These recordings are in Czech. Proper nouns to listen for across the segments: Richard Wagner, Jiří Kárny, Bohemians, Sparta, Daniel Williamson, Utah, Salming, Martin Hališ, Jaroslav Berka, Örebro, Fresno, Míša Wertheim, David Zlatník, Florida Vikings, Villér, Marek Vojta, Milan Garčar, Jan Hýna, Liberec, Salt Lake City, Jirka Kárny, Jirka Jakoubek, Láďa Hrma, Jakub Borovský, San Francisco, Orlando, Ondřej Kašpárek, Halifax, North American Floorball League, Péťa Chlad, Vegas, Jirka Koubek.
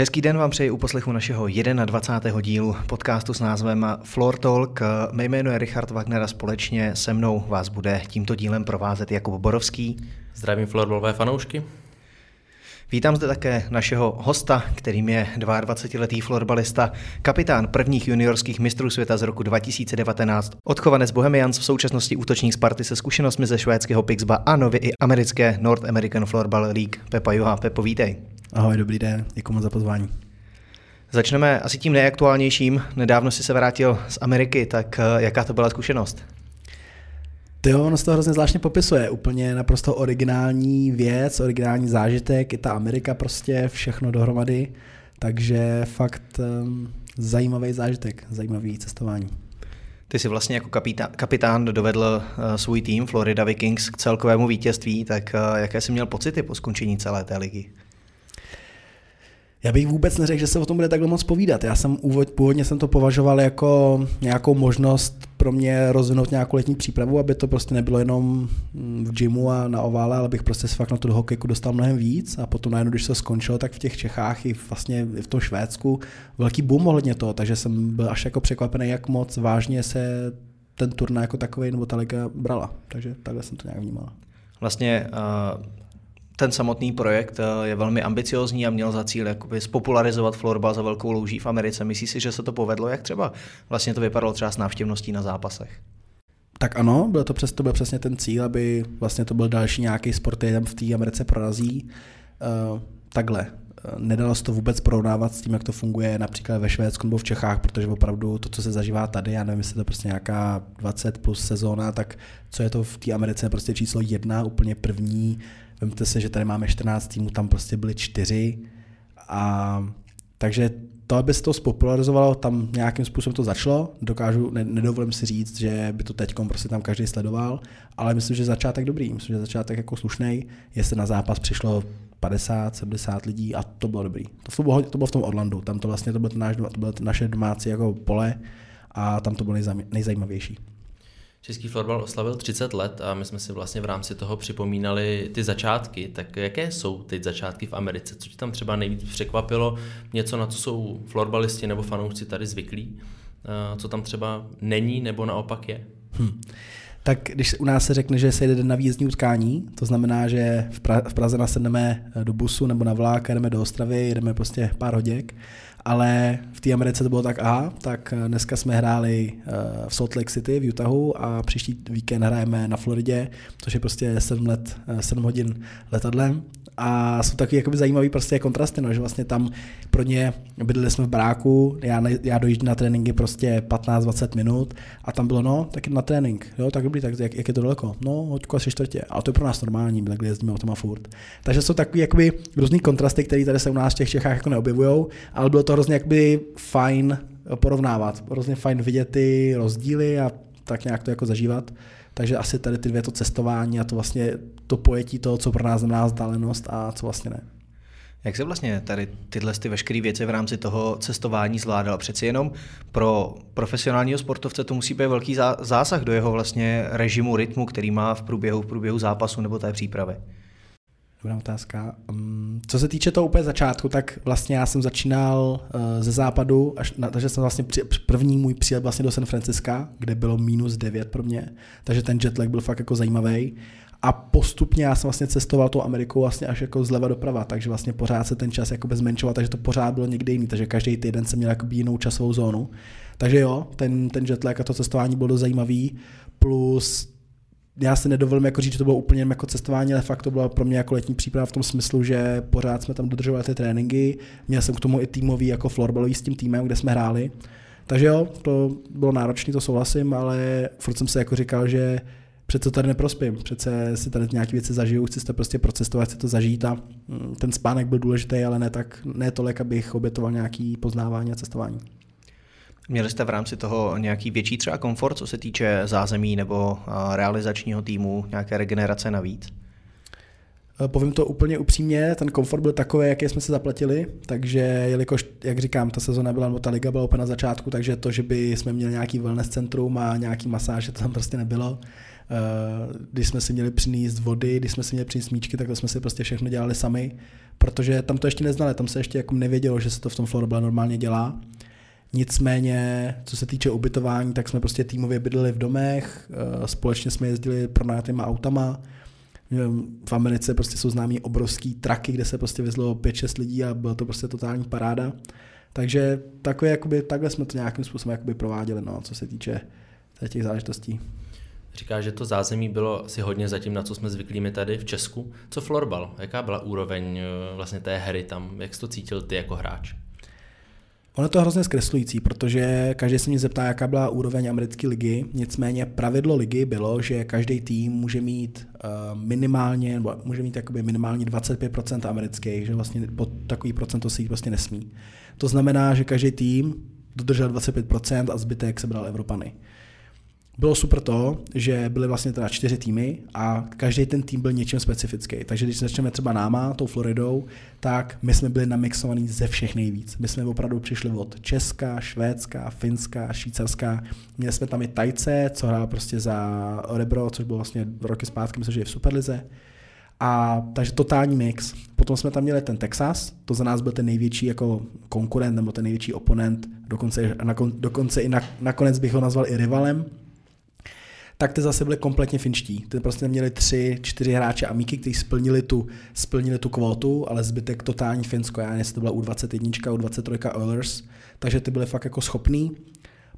Hezký den vám přeji u poslechu našeho 21. dílu podcastu s názvem Floor Talk. Mé jméno je Richard Wagner a společně se mnou vás bude tímto dílem provázet Jakub Borovský. Zdravím floorballové fanoušky. Vítám zde také našeho hosta, kterým je 22-letý florbalista, kapitán prvních juniorských mistrů světa z roku 2019, odchovanec Bohemians, v současnosti útočník Sparty se zkušenostmi ze švédského Pixba a nově i americké North American Floorball League, Pepa Jůha. Pepo, vítej. Ahoj, dobrý den, děkuji moc za pozvání. Začneme asi tím nejaktuálnějším. Nedávno jsi se vrátil z Ameriky, tak jaká to byla zkušenost? Jo, ono se to hrozně zvláštně popisuje, úplně naprosto originální věc, originální zážitek, i ta Amerika prostě, všechno dohromady, takže fakt zajímavý zážitek, zajímavý cestování. Ty jsi vlastně jako kapitán dovedl svůj tým Florida Vikings k celkovému vítězství, tak jaké jsi měl pocity po skončení celé té ligy? Já bych vůbec neřekl, že se o tom bude takhle moc povídat. Já jsem původně jsem to považoval jako nějakou možnost pro mě rozvinout nějakou letní přípravu, aby to prostě nebylo jenom v gymu a na ovále, ale bych prostě fakt na tu hokejku dostal mnohem víc a potom najednou, když se skončilo, tak v těch Čechách i vlastně v tom Švédsku velký boom ohledně toho, takže jsem byl až jako překvapený, jak moc vážně se ten turnaj jako takovej nebo ta liga brala, takže takhle jsem to nějak vnímal. Vlastně ten samotný projekt je velmi ambiciózní a měl za cíl jakoby spopularizovat florbal za velkou louží v Americe. Myslíš si, že se to povedlo? Jak třeba vlastně to vypadalo třeba s návštěvností na zápasech? Tak ano, to byl přesně ten cíl, aby vlastně to byl další nějaký sport, který tam v té Americe prorazí. Takhle. Nedalo se to vůbec porovnávat s tím, jak to funguje například ve Švédsku nebo v Čechách, protože opravdu to, co se zažívá tady, já nevím, jestli to prostě nějaká 20 plus sezóna, tak co je to v té Americe prostě číslo 1, úplně první. Vemte si, že tady máme 14 týmů, tam prostě byly 4. A takže to, aby se to spopularizovalo, tam nějakým způsobem to začalo. Nedovolím si říct, že by to teďkom prostě tam každý sledoval, ale myslím, že začátek dobrý, myslím, že začátek jako slušnej, jestli na zápas přišlo 50, 70 lidí a to bylo dobrý. To bylo v tom Orlandu, tam to vlastně to bylo naše domácí jako pole a tam to bylo nejzajímavější. Český florbal oslavil 30 let a my jsme si vlastně v rámci toho připomínali ty začátky. Tak jaké jsou teď začátky v Americe? Co ti tam třeba nejvíc překvapilo? Něco, na co jsou florbalisti nebo fanoušci tady zvyklí? Co tam třeba není nebo naopak je? Tak když u nás se řekne, že se jede na výjezdní utkání, to znamená, že v Praze nasedneme do busu nebo na vlák, jedeme do Ostravy, jedeme prostě pár hodek, ale v té Americe to bylo tak, tak dneska jsme hráli v Salt Lake City v Utahu a příští víkend hrajeme na Floridě, což je prostě 7 hodin letadlem. A jsou takový jakoby zajímavý prostě kontrasty, no, že vlastně tam pro ně bydleli jsme v baráku, já dojíždím na tréninky prostě 15-20 minut a tam bylo taky na trénink, jo, tak dobrý, tak jak je to daleko, hoďku asi čtvrtě, ale to je pro nás normální, my takhle jezdíme automa furt. Takže jsou takový jakoby různý kontrasty, které tady se u nás v těch Čechách jako neobjevujou, ale bylo to hrozně jakoby fajn porovnávat, hrozně fajn vidět ty rozdíly a tak nějak to jako zažívat. Takže asi tady ty dvě, to cestování a to vlastně to pojetí toho, co pro nás znamená vzdálenost a co vlastně ne. Jak se vlastně tady tyhle veškeré věci v rámci toho cestování zvládal? Přeci jenom pro profesionálního sportovce to musí být velký zásah do jeho vlastně režimu, rytmu, který má v průběhu zápasu nebo té přípravy. Dobrá otázka. Co se týče toho úplně začátku, tak vlastně já jsem začínal ze západu, takže jsem vlastně první můj přílet vlastně do San Francisca, kde bylo -9 pro mě, takže ten jetlag byl fakt jako zajímavý. A postupně já jsem vlastně cestoval tou Amerikou vlastně až jako zleva doprava, takže vlastně pořád se ten čas jakoby zmenšoval, takže to pořád bylo někde jiný, takže každý týden jsem měl jakoby jinou časovou zónu. Takže jo, ten jetlag a to cestování bylo dost zajímavý, plus já si nedovolím jako říct, že to bylo úplně jako cestování, ale fakt to byla pro mě jako letní příprava v tom smyslu, že pořád jsme tam dodržovali ty tréninky, měl jsem k tomu i týmový jako florbalový s tím týmem, kde jsme hráli. Takže jo, to bylo náročné, to souhlasím, ale furt jsem se jako říkal, že přece tady neprospím, přece si tady nějaké věci zažiju, chci to prostě procestovat, chci to zažít a ten spánek byl důležitý, ale ne tolik, abych obětoval nějaké poznávání a cestování. Měli jste v rámci toho nějaký větší třeba komfort, co se týče zázemí nebo realizačního týmu, nějaké regenerace navíc? Povím to úplně upřímně, ten komfort byl takový, jaký jsme se zaplatili, takže jelikož, jak říkám, ta sezona byla, nebo ta liga byla úplně na začátku, takže to, že by jsme měli nějaký wellness centrum a nějaký masáže, to tam prostě nebylo. Když jsme si měli přinést vody, když jsme si měli přinést míčky, tak to jsme si prostě všechno dělali sami, protože tam to ještě neznali, tam se ještě jako nevědělo, že se to v tom florbalu normálně dělá. Nicméně, co se týče ubytování, tak jsme prostě týmově bydleli v domech, společně jsme jezdili pronajatýma autama. V Americe prostě jsou známí obrovský traky, kde se prostě vezlo 5-6 lidí a byla to prostě totální paráda. Takže takhle jsme to nějakým způsobem jakoby prováděli, no, co se týče těch záležitostí. Říkáš, že to zázemí bylo asi hodně za tím, na co jsme zvyklí my tady v Česku. Co florbal? Jaká byla úroveň vlastně té hry tam? Jak jsi to cítil ty jako hráč? Ono to je hrozně zkreslující, protože každý se mě zeptá, jaká byla úroveň americké ligy. Nicméně pravidlo ligy bylo, že každý tým může mít minimálně 25% amerických, že vlastně pod takový procento si jich vlastně nesmí. To znamená, že každý tým dodržel 25% a zbytek sebral Evropany. Bylo super to, že byly vlastně teda 4 týmy a každý ten tým byl něčím specifický. Takže když začneme třeba náma, tou Floridou, tak my jsme byli namixovaní ze všech nejvíc. My jsme opravdu přišli od Česka, Švédska, Finska, Švýcarska. Měli jsme tam i Tajce, co hrál prostě za Örebro, což bylo vlastně roky zpátky, myslím, že je v Superlize. A takže totální mix. Potom jsme tam měli ten Texas, to za nás byl ten největší jako konkurent nebo ten největší oponent, nakonec bych ho nazval i rivalem. Tak ty zase byly kompletně finští. Ty prostě měli 3-4 hráče amíky, kteří splnili tu kvótu, ale zbytek totální Finsko. Já nevím, to byla U21, U23 Oilers, takže ty byly fakt jako schopný.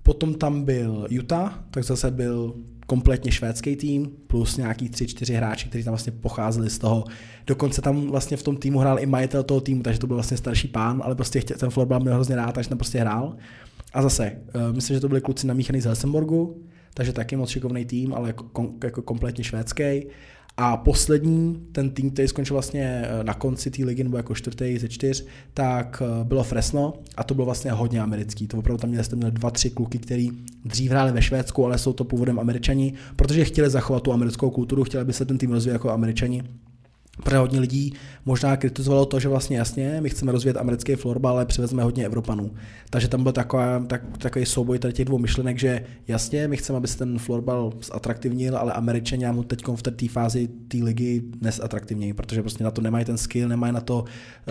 Potom tam byl Utah, tak zase byl kompletně švédský tým, plus nějaký 3-4 hráči, kteří tam vlastně pocházeli z toho. Dokonce tam vlastně v tom týmu hrál i majitel toho týmu, takže to byl vlastně starší pán, ale prostě ten florbal měl hrozně rád, takže tam prostě hrál. A zase, myslím, že to byli kluci namíchaný z Helsingborgu, takže taky moc šikovný tým, ale jako kompletně švédský. A poslední, ten tým, který skončil vlastně na konci té ligy, nebo jako 4. ze 4, tak bylo Fresno a to bylo vlastně hodně americký. To opravdu tam měli 2-3 kluky, který dřív hráli ve Švédsku, ale jsou to původem Američani, protože chtěli zachovat tu americkou kulturu, chtěli by se ten tým rozvíjet jako Američani. Protože hodně lidí možná kritizovalo to, že vlastně jasně, my chceme rozvíjet americký florbal, ale přivezeme hodně Evropanů. Takže tam byl takový souboj tady těch dvou myšlenek, že jasně, my chceme, aby se ten florbal zatraktivnil, ale Američané nám ho teď v té fázi té ligy nezatraktivnějí, protože prostě na to nemají ten skill, nemají na to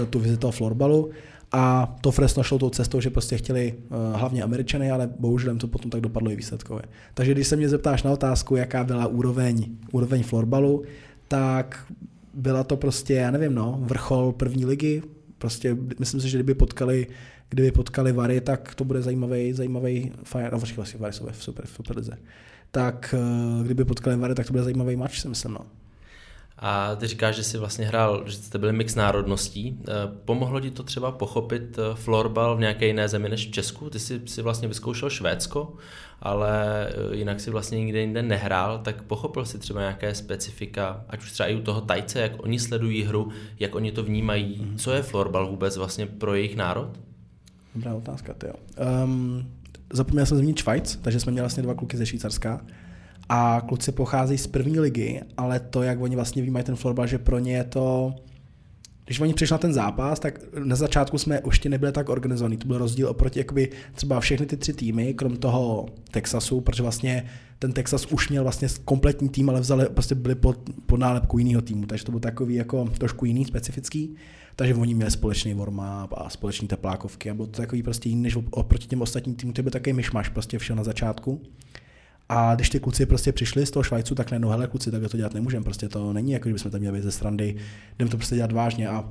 tu vizi toho florbalu. A to Fresno šlo tou cestou, že prostě chtěli hlavně Američany, ale bohužel to potom tak dopadlo i výsledkově. Takže když se mě zeptáš na otázku, jaká byla úroveň florbalu, tak byla to prostě, já nevím, vrchol první ligy. Prostě myslím si, že kdyby potkali Vary, tak to bude zajímavý Vary jsou v Superlize. Tak kdyby potkali Vary, tak to bude zajímavý match, si myslím. A ty říkáš, že jsi vlastně hrál, že jste byli mix národností. Pomohlo ti to třeba pochopit florbal v nějaké jiné zemi než v Česku? Ty jsi vlastně vyzkoušel Švédsko, ale jinak si vlastně nikde jinde nehrál, tak pochopil jsi třeba nějaké specifika, ať už třeba i u toho Tajce, jak oni sledují hru, jak oni to vnímají, co je florbal vůbec vlastně pro jejich národ? Dobrá otázka, ty jo. Zapomněl jsem zmínit Švajc, takže jsme měli vlastně 2 kluky ze Švýcarska. A kluci pocházejí z první ligy, ale to, jak oni vlastně vnímají ten florbal, že pro ně je to... Když oni přišli na ten zápas, tak na začátku jsme ještě nebyli tak organizovaný. To byl rozdíl oproti jakoby třeba všechny ty 3 týmy, krom toho Texasu, protože vlastně ten Texas už měl vlastně kompletní tým, ale vzali, prostě byli pod nálepku jiného týmu, takže to byl takový jako trošku jiný, specifický. Takže oni měli společný warm-up a společný teplákovky a bylo to takový prostě jiný než oproti těm ostatním týmům, to byl takový myšmaš prostě všeho na začátku. A když ty kluci prostě přišli z toho Švajcu, tak najednou, hele kluci, takhle to dělat nemůžeme, prostě to není jako, že bychom tam měli být ze srandy, jdeme to prostě dělat vážně. A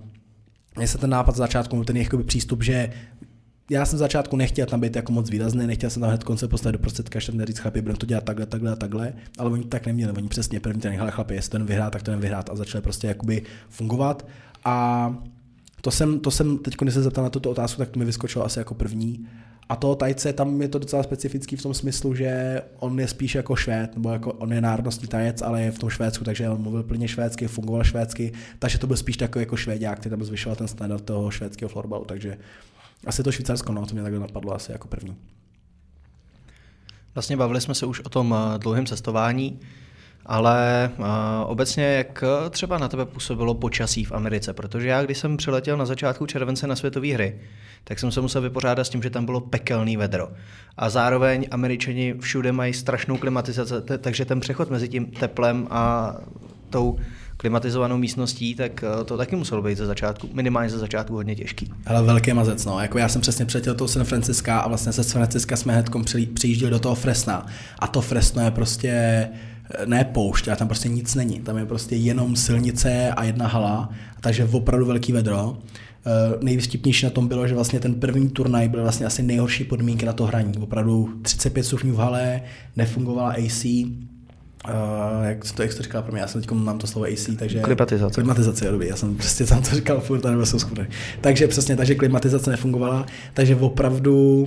mně se ten nápad z začátku, ten jakoby přístup, že já jsem z začátku nechtěl tam být jako moc výrazný, nechtěl jsem tam hned konce postavit do prostředka, že tam říct chlapi, budeme to dělat takhle, ale oni tak neměli, oni přesně první ten hele chlapi, jestli ten vyhrá, tak ten vyhrát a začali prostě jakoby fungovat. A to jsem teď, když se zeptal na tuto otázku, tak to mi vyskočilo asi jako první. A toho Tajce, tam je to docela specifický v tom smyslu, že on je spíš jako Švéd, nebo jako on je národnostní Tajec, ale je v tom Švédsku, takže on mluvil plně švédsky, fungoval švédsky, takže to byl spíš takový jako Švéďák, který tam zvyšoval ten standard toho švédského florbalu, takže asi to Švýcarsko, to mě takhle napadlo asi jako první. Vlastně bavili jsme se už o tom dlouhém cestování ale obecně jak třeba na tebe působilo počasí v Americe, protože já, když jsem přiletěl na začátku července na světové hry, tak jsem se musel vypořádat s tím, že tam bylo pekelný vedro. A zároveň Američani všude mají strašnou klimatizaci, takže ten přechod mezi tím teplem a tou klimatizovanou místností, tak to taky muselo být ze začátku, minimálně ze začátku hodně těžký. Ale velký mazec, no. Jako já jsem přesně přeletěl toho San Franciska a vlastně se San Franciska jsme hnedkom přijížděli do toho Fresna. A to Fresno je prostě ne poušť, ale tam prostě nic není. Tam je prostě jenom silnice a jedna hala, takže opravdu velký vedro. Nejvtipnější na tom bylo, že vlastně ten první turnaj byl vlastně asi nejhorší podmínky na to hraní. Opravdu 35 stupňů v hale, nefungovala AC, jak jsi to říkal pro mě, já jsem teď mám to slovo AC, takže... Klimatizace, jo, dobrý, já jsem prostě tam to říkal furt, a nebyl jsem schudný. Takže přesně, takže klimatizace nefungovala, takže opravdu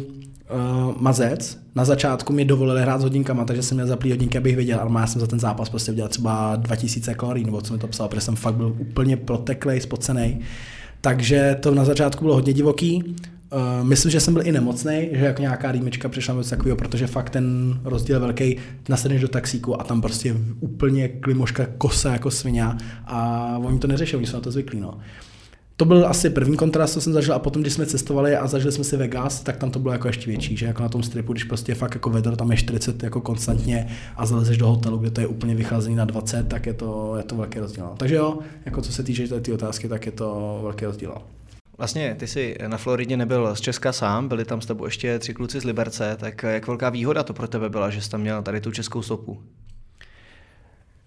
mazec. Na začátku mi dovolili hrát s hodinkama, takže jsem měl zaplý hodinky, abych věděl, ale já jsem za ten zápas prostě udělal třeba 2000 kalorii, nebo co mi to psalo, protože jsem fakt byl úplně proteklej, spocenej. Takže to na začátku bylo hodně divoký. Myslím, že jsem byl i nemocnej, že jako nějaká rýmička přišla něco takového, protože fakt ten rozdíl je velký, nasedneš do taxíku a tam prostě úplně klimoška kosa jako svině a oni to neřešili, oni jsou na to zvyklí. No. To byl asi první kontrast, co jsem zažil, a potom, když jsme cestovali a zažili jsme si Vegas, tak tam to bylo jako ještě větší, že jako na tom stripu, když prostě fakt jako vedro, tam je 40 jako konstantně a zalezeš do hotelu, kde to je úplně vychlazený na 20, tak je to velký rozdíl. No. Takže jo, jako co se týče té otázky, tak je to velký rozdíl. Vlastně ty jsi na Floridě nebyl z Česka sám, byli tam s tebou ještě 3 kluci z Liberce, tak jak velká výhoda to pro tebe byla, že jsi tam měl tady tu českou stopu?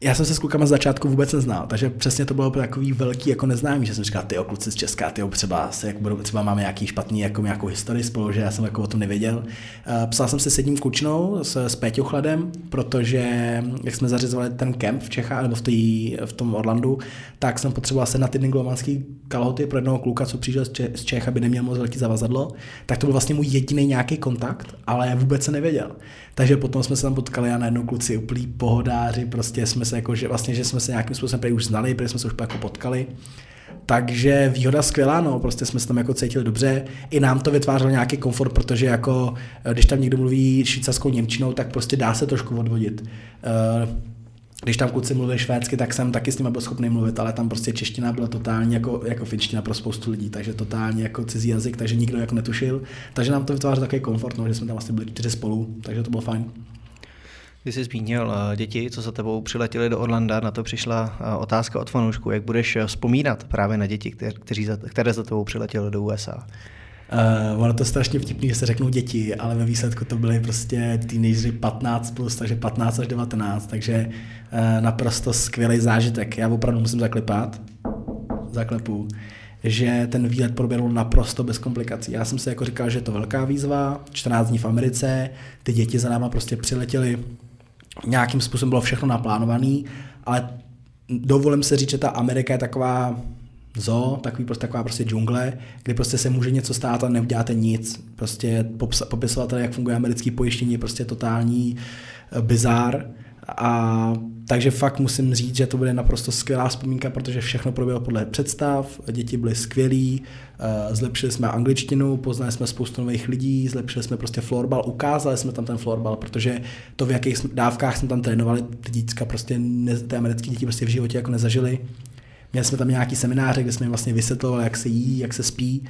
Já jsem se s klukama z začátku vůbec neznal, takže přesně to bylo takový velký jako neznámý, že jsem říkal, ty kluci z Česka, ty třeba máme nějaký špatný jako nějakou historii spolu, že já jsem jako o tom nevěděl. Psal jsem se s jedním klučnou, s Péťou Chladem, protože jak jsme zařizovali ten kemp v Čechách nebo v tom Orlandu, tak jsem potřeboval se na týden glománský kalhoty pro jednoho kluka, co přišel z Čech, aby neměl moc velký zavazadlo, tak to byl vlastně můj jediný nějaký kontakt, ale vůbec se nevěděl. Takže potom jsme se tam potkali a najednou kluci úplní pohodáři, prostě jsme se jako, že jsme se nějakým způsobem prý už znali, protože jsme se už jako potkali. Takže výhoda skvělá, no, prostě jsme se tam jako cítili dobře. I nám to vytvářelo nějaký komfort, protože jako když tam někdo mluví švýcarskou němčinou, tak prostě dá se trošku odvodit. Když tam kluci mluvili švédsky, tak jsem taky s nimi byl schopný mluvit, ale tam prostě čeština byla totálně jako finština pro spoustu lidí, takže totálně jako cizí jazyk, takže nikdo jako netušil. Takže nám to vytvářelo takový komfort, no, že jsme tam vlastně byli 4 spolu, takže to bylo fajn. Ty jsi zmínil děti, co za tebou přiletěli do Orlanda, na to přišla otázka od fanoušku. Jak budeš vzpomínat právě na děti, které za tebou přiletěly do USA? Ono to strašně vtipný, že se řeknou děti, ale ve výsledku to byly prostě teenageři 15+, takže 15 až 19, takže naprosto skvělý zážitek. Já opravdu musím zaklepu, že ten výlet proběhl naprosto bez komplikací. Já jsem si jako říkal, že je to velká výzva, 14 dní v Americe, ty děti za náma prostě přiletěly, nějakým způsobem bylo všechno naplánovaný, ale dovolím se říct, že ta Amerika je taková džungle, kdy prostě se může něco stát a neuděláte nic. Prostě popisovatel, jak funguje americký pojištění, je prostě totální bizár. A takže fakt musím říct, že to bude naprosto skvělá vzpomínka, protože všechno proběhlo podle představ, děti byly skvělí, zlepšili jsme angličtinu, poznali jsme spoustu nových lidí, zlepšili jsme prostě floorball, ukázali jsme tam ten floorball, protože to, v jakých dávkách jsme tam trénovali, ty americké děti prostě v životě jako nezažili. Měli jsme tam nějaký semináře, kde jsme jim vlastně vysvětlovali, jak se jí, jak se spí,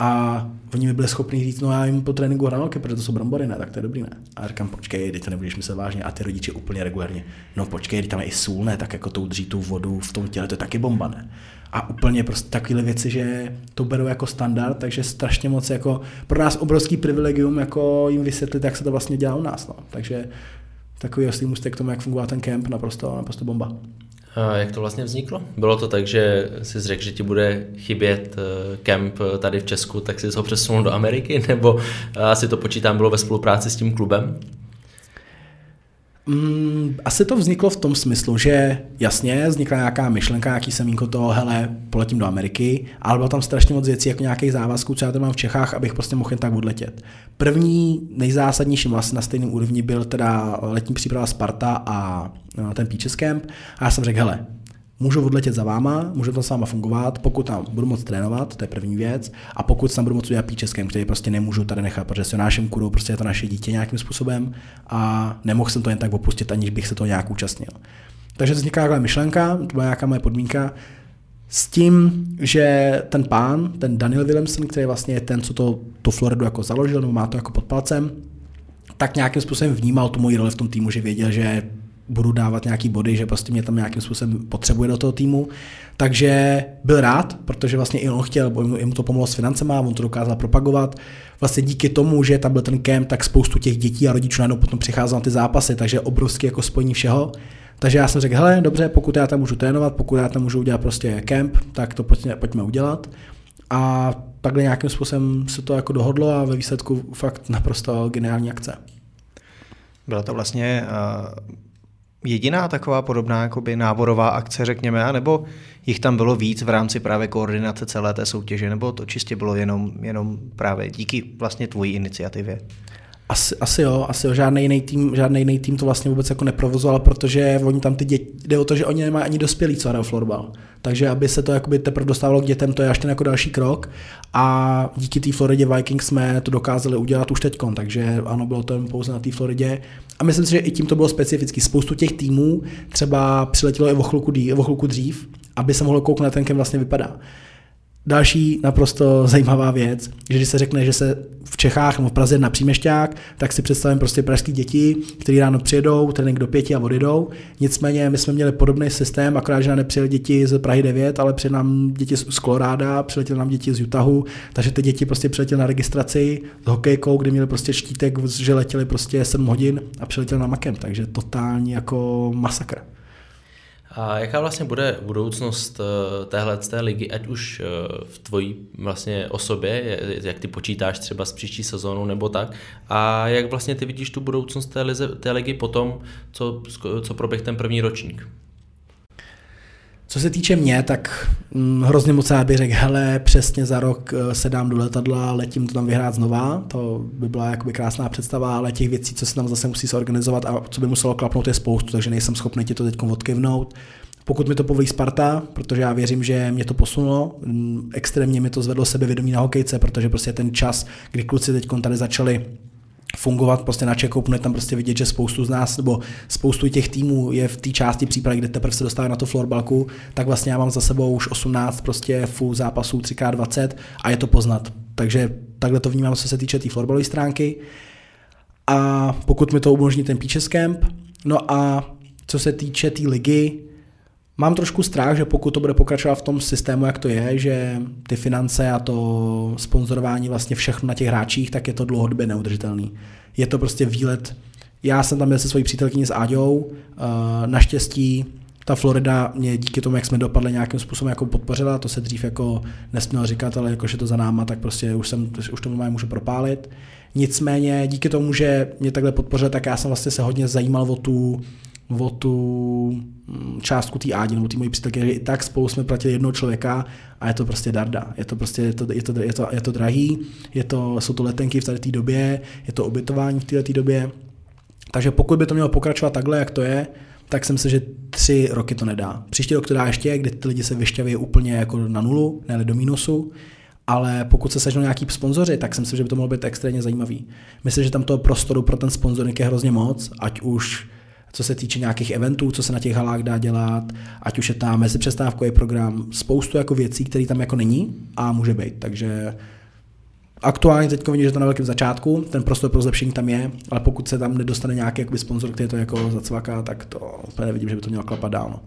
a oni mi byli schopni říct, no já jim po tréninku hranolky, protože to jsou brambory, ne, tak to je dobrý, ne. A říkám, počkej, teď to nebudeš myslet vážně, a ty rodiče úplně regulárně, no počkej, tam je i sůl, ne, tak jako to udří tu vodu v tom těle, to je taky bomba, ne. A úplně prostě takovéhle věci, že to berou jako standard, takže strašně moc jako pro nás obrovský privilegium jako jim vysvětlit, jak se to vlastně dělá u nás, no. Takže takový oslý můstek k tomu, jak fungoval ten kemp, naprosto bomba. A jak to vlastně vzniklo? Bylo to tak, že jsi řekl, že ti bude chybět kemp tady v Česku, tak jsi ho přesunul do Ameriky, nebo asi to počítám, bylo ve spolupráci s tím klubem? Asi to vzniklo v tom smyslu, že jasně, vznikla nějaká myšlenka, nějaký semínko toho, hele, poletím do Ameriky, ale bylo tam strašně moc věcí, jako nějakých závazků, co já tam mám v Čechách, abych prostě mohl jen tak odletět. První nejzásadnější vlastně na stejném úrovni byl teda letní příprava Sparta a ten Pixeský camp a já jsem řekl, hele, můžu odletět za váma, můžu tam s váma fungovat, pokud tam budu moc trénovat, to je první věc, a pokud tam budu moc udělat Pixeský, který prostě nemůžu tady nechat, protože se naším kurou, prostě je to naše dítě nějakým způsobem a nemohl jsem to jen tak opustit, aniž bych se toho nějak účastnil. Takže vznikla taková myšlenka, to byla nějaká moje podmínka, s tím, že ten pán, ten Daniel Williamson, který vlastně je ten, co to Floridu jako založil, nebo má to jako pod palcem, tak nějakým způsobem vnímal tu moji roli v tom týmu, že věděl, že budu dávat nějaký body, že prostě mě tam nějakým způsobem potřebuje do toho týmu. Takže byl rád, protože vlastně i on chtěl, bo jemu to pomohlo s financema, on to dokázal propagovat. Vlastně díky tomu, že tam byl ten camp, tak spoustu těch dětí a rodičů najednou potom přicházelo na ty zápasy, takže obrovský jako spojení všeho. Takže já jsem řekl, hele, dobře, pokud já tam můžu trénovat, pokud já tam můžu udělat prostě camp, tak to pojďme udělat. A takhle nějakým způsobem se to jako dohodlo a ve výsledku fakt naprosto geniální akce. Byla to vlastně jediná taková podobná jakoby náborová akce, řekněme, nebo jich tam bylo víc v rámci právě koordinace celé té soutěže, nebo to čistě bylo jenom právě díky vlastně tvojí iniciativě? Asi jo, žádný jiný tým to vlastně vůbec jako neprovozoval, protože oni tam ty děti, jde o to, že oni nemají ani dospělí, co hrajou florbal. Takže aby se to jakoby teprve dostávalo k dětem, to je až ten jako další krok a díky té Floridě Vikings jsme to dokázali udělat už teďkon, takže ano, bylo to jen pouze na té Floridě a myslím si, že i tím to bylo specifický. Spoustu těch týmů třeba přiletělo i o chvilku dřív, aby se mohlo kouknout na ten, kam vlastně vypadá. Další naprosto zajímavá věc, že když se řekne, že se v Čechách nebo v Praze na příměšťák, tak si představím prostě pražský děti, který ráno přijedou, trénink do 5 a odjedou. Nicméně my jsme měli podobný systém, akorát, že nám nepřijeli děti z Prahy 9, ale přijeli nám děti z Colorada, přiletěli nám děti z Utahu, takže ty děti prostě přiletěli na registraci s hokejkou, kde měli prostě štítek, že letěli prostě 7 hodin a přiletěli na makem, takže totální jako masakr. A jaká vlastně bude budoucnost téhleté ligy, ať už v tvojí vlastně osobě, jak ty počítáš třeba s příští sezónou nebo tak, a jak vlastně ty vidíš tu budoucnost té ligy potom, co proběh ten první ročník? Co se týče mě, tak hrozně moc rád bych řekl, hele, přesně za rok se dám do letadla, letím to tam vyhrát znova, to by byla jakoby krásná představa, ale těch věcí, co se tam zase musí zorganizovat a co by muselo klapnout, je spoustu, takže nejsem schopný ti to teď odkyvnout. Pokud mi to povolí Sparta, protože já věřím, že mě to posunulo, extrémně mi to zvedlo sebevědomí na hokejce, protože prostě ten čas, kdy kluci teď tady začali fungovat prostě na check-up, je tam prostě vidět, že spoustu z nás, nebo spoustu těch týmů je v té části přípravy, kde teprve se dostávají na to florbalku, tak vlastně já mám za sebou už 18 prostě full zápasů 3x20 a je to poznat. Takže takhle to vnímám, co se týče té florbalové stránky. A pokud mi to umožní ten Pixeský camp, no a co se týče té ligy, mám trošku strach, že pokud to bude pokračovat v tom systému, jak to je, že ty finance a to sponzorování vlastně všechno na těch hráčích, tak je to dlouhodobě neudržitelný. Je to prostě výlet. Já jsem tam byl se svojí přítelkyní s Áďou, naštěstí ta Florida mě díky tomu, jak jsme dopadli, nějakým způsobem jako podpořila, to se dřív jako nesměl říkat, ale jakože to za náma, tak prostě už to normálně můžu propálit. Nicméně díky tomu, že mě takhle podpořila, tak já jsem vlastně se hodně zajímal o tu částku té Ádi, nebo té mojí přítelky, že i tak spolu jsme platili jednoho člověka a je to prostě darda. Je to prostě, je to drahý, jsou to letenky v této době, je to ubytování v této době. Takže pokud by to mělo pokračovat takhle, jak to je, tak jsem si, že 3 roky to nedá. Příští rok to dá ještě, kdy ty lidi se vyšťaví úplně jako na nulu, ne do mínusu, ale pokud se sežnou nějaký sponzoři, tak jsem si, že by to mohlo být extrémně zajímavý. Myslím, že tam toho prostoru pro ten sponzoring je hrozně moc, ať už co se týče nějakých eventů, co se na těch halách dá dělat, ať už je tam mezipřestávkový program, spoustu jako věcí, které tam jako není a může být. Takže aktuálně teď vidím, že to na velkém začátku, ten prostor pro zlepšení tam je, ale pokud se tam nedostane nějaký sponzor, který to jako zacvaká, tak to úplně nevidím, že by to mělo klapat dál.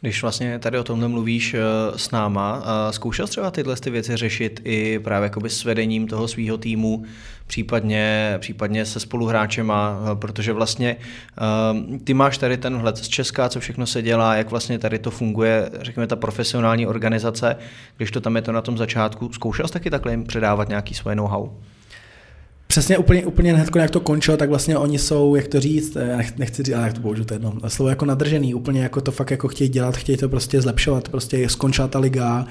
Když vlastně tady o tomhle mluvíš s náma, zkoušel třeba tyhle ty věci řešit i právě jakoby s vedením toho svého týmu, případně se spoluhráčema, protože vlastně ty máš tady ten vhled z Česka, co všechno se dělá, jak vlastně tady to funguje, řekněme ta profesionální organizace, když to tam je to na tom začátku, zkoušel jsi taky takhle jim předávat nějaký svoje know-how? Přesně úplně hnedko, jak to končilo, tak vlastně oni jsou, jak to říct, nechci říct, ale jak to použiju, to jedno slovo, jako nadržený, úplně jako to fakt jako chtějí dělat, chtějí to prostě zlepšovat, prostě skončila ta liga,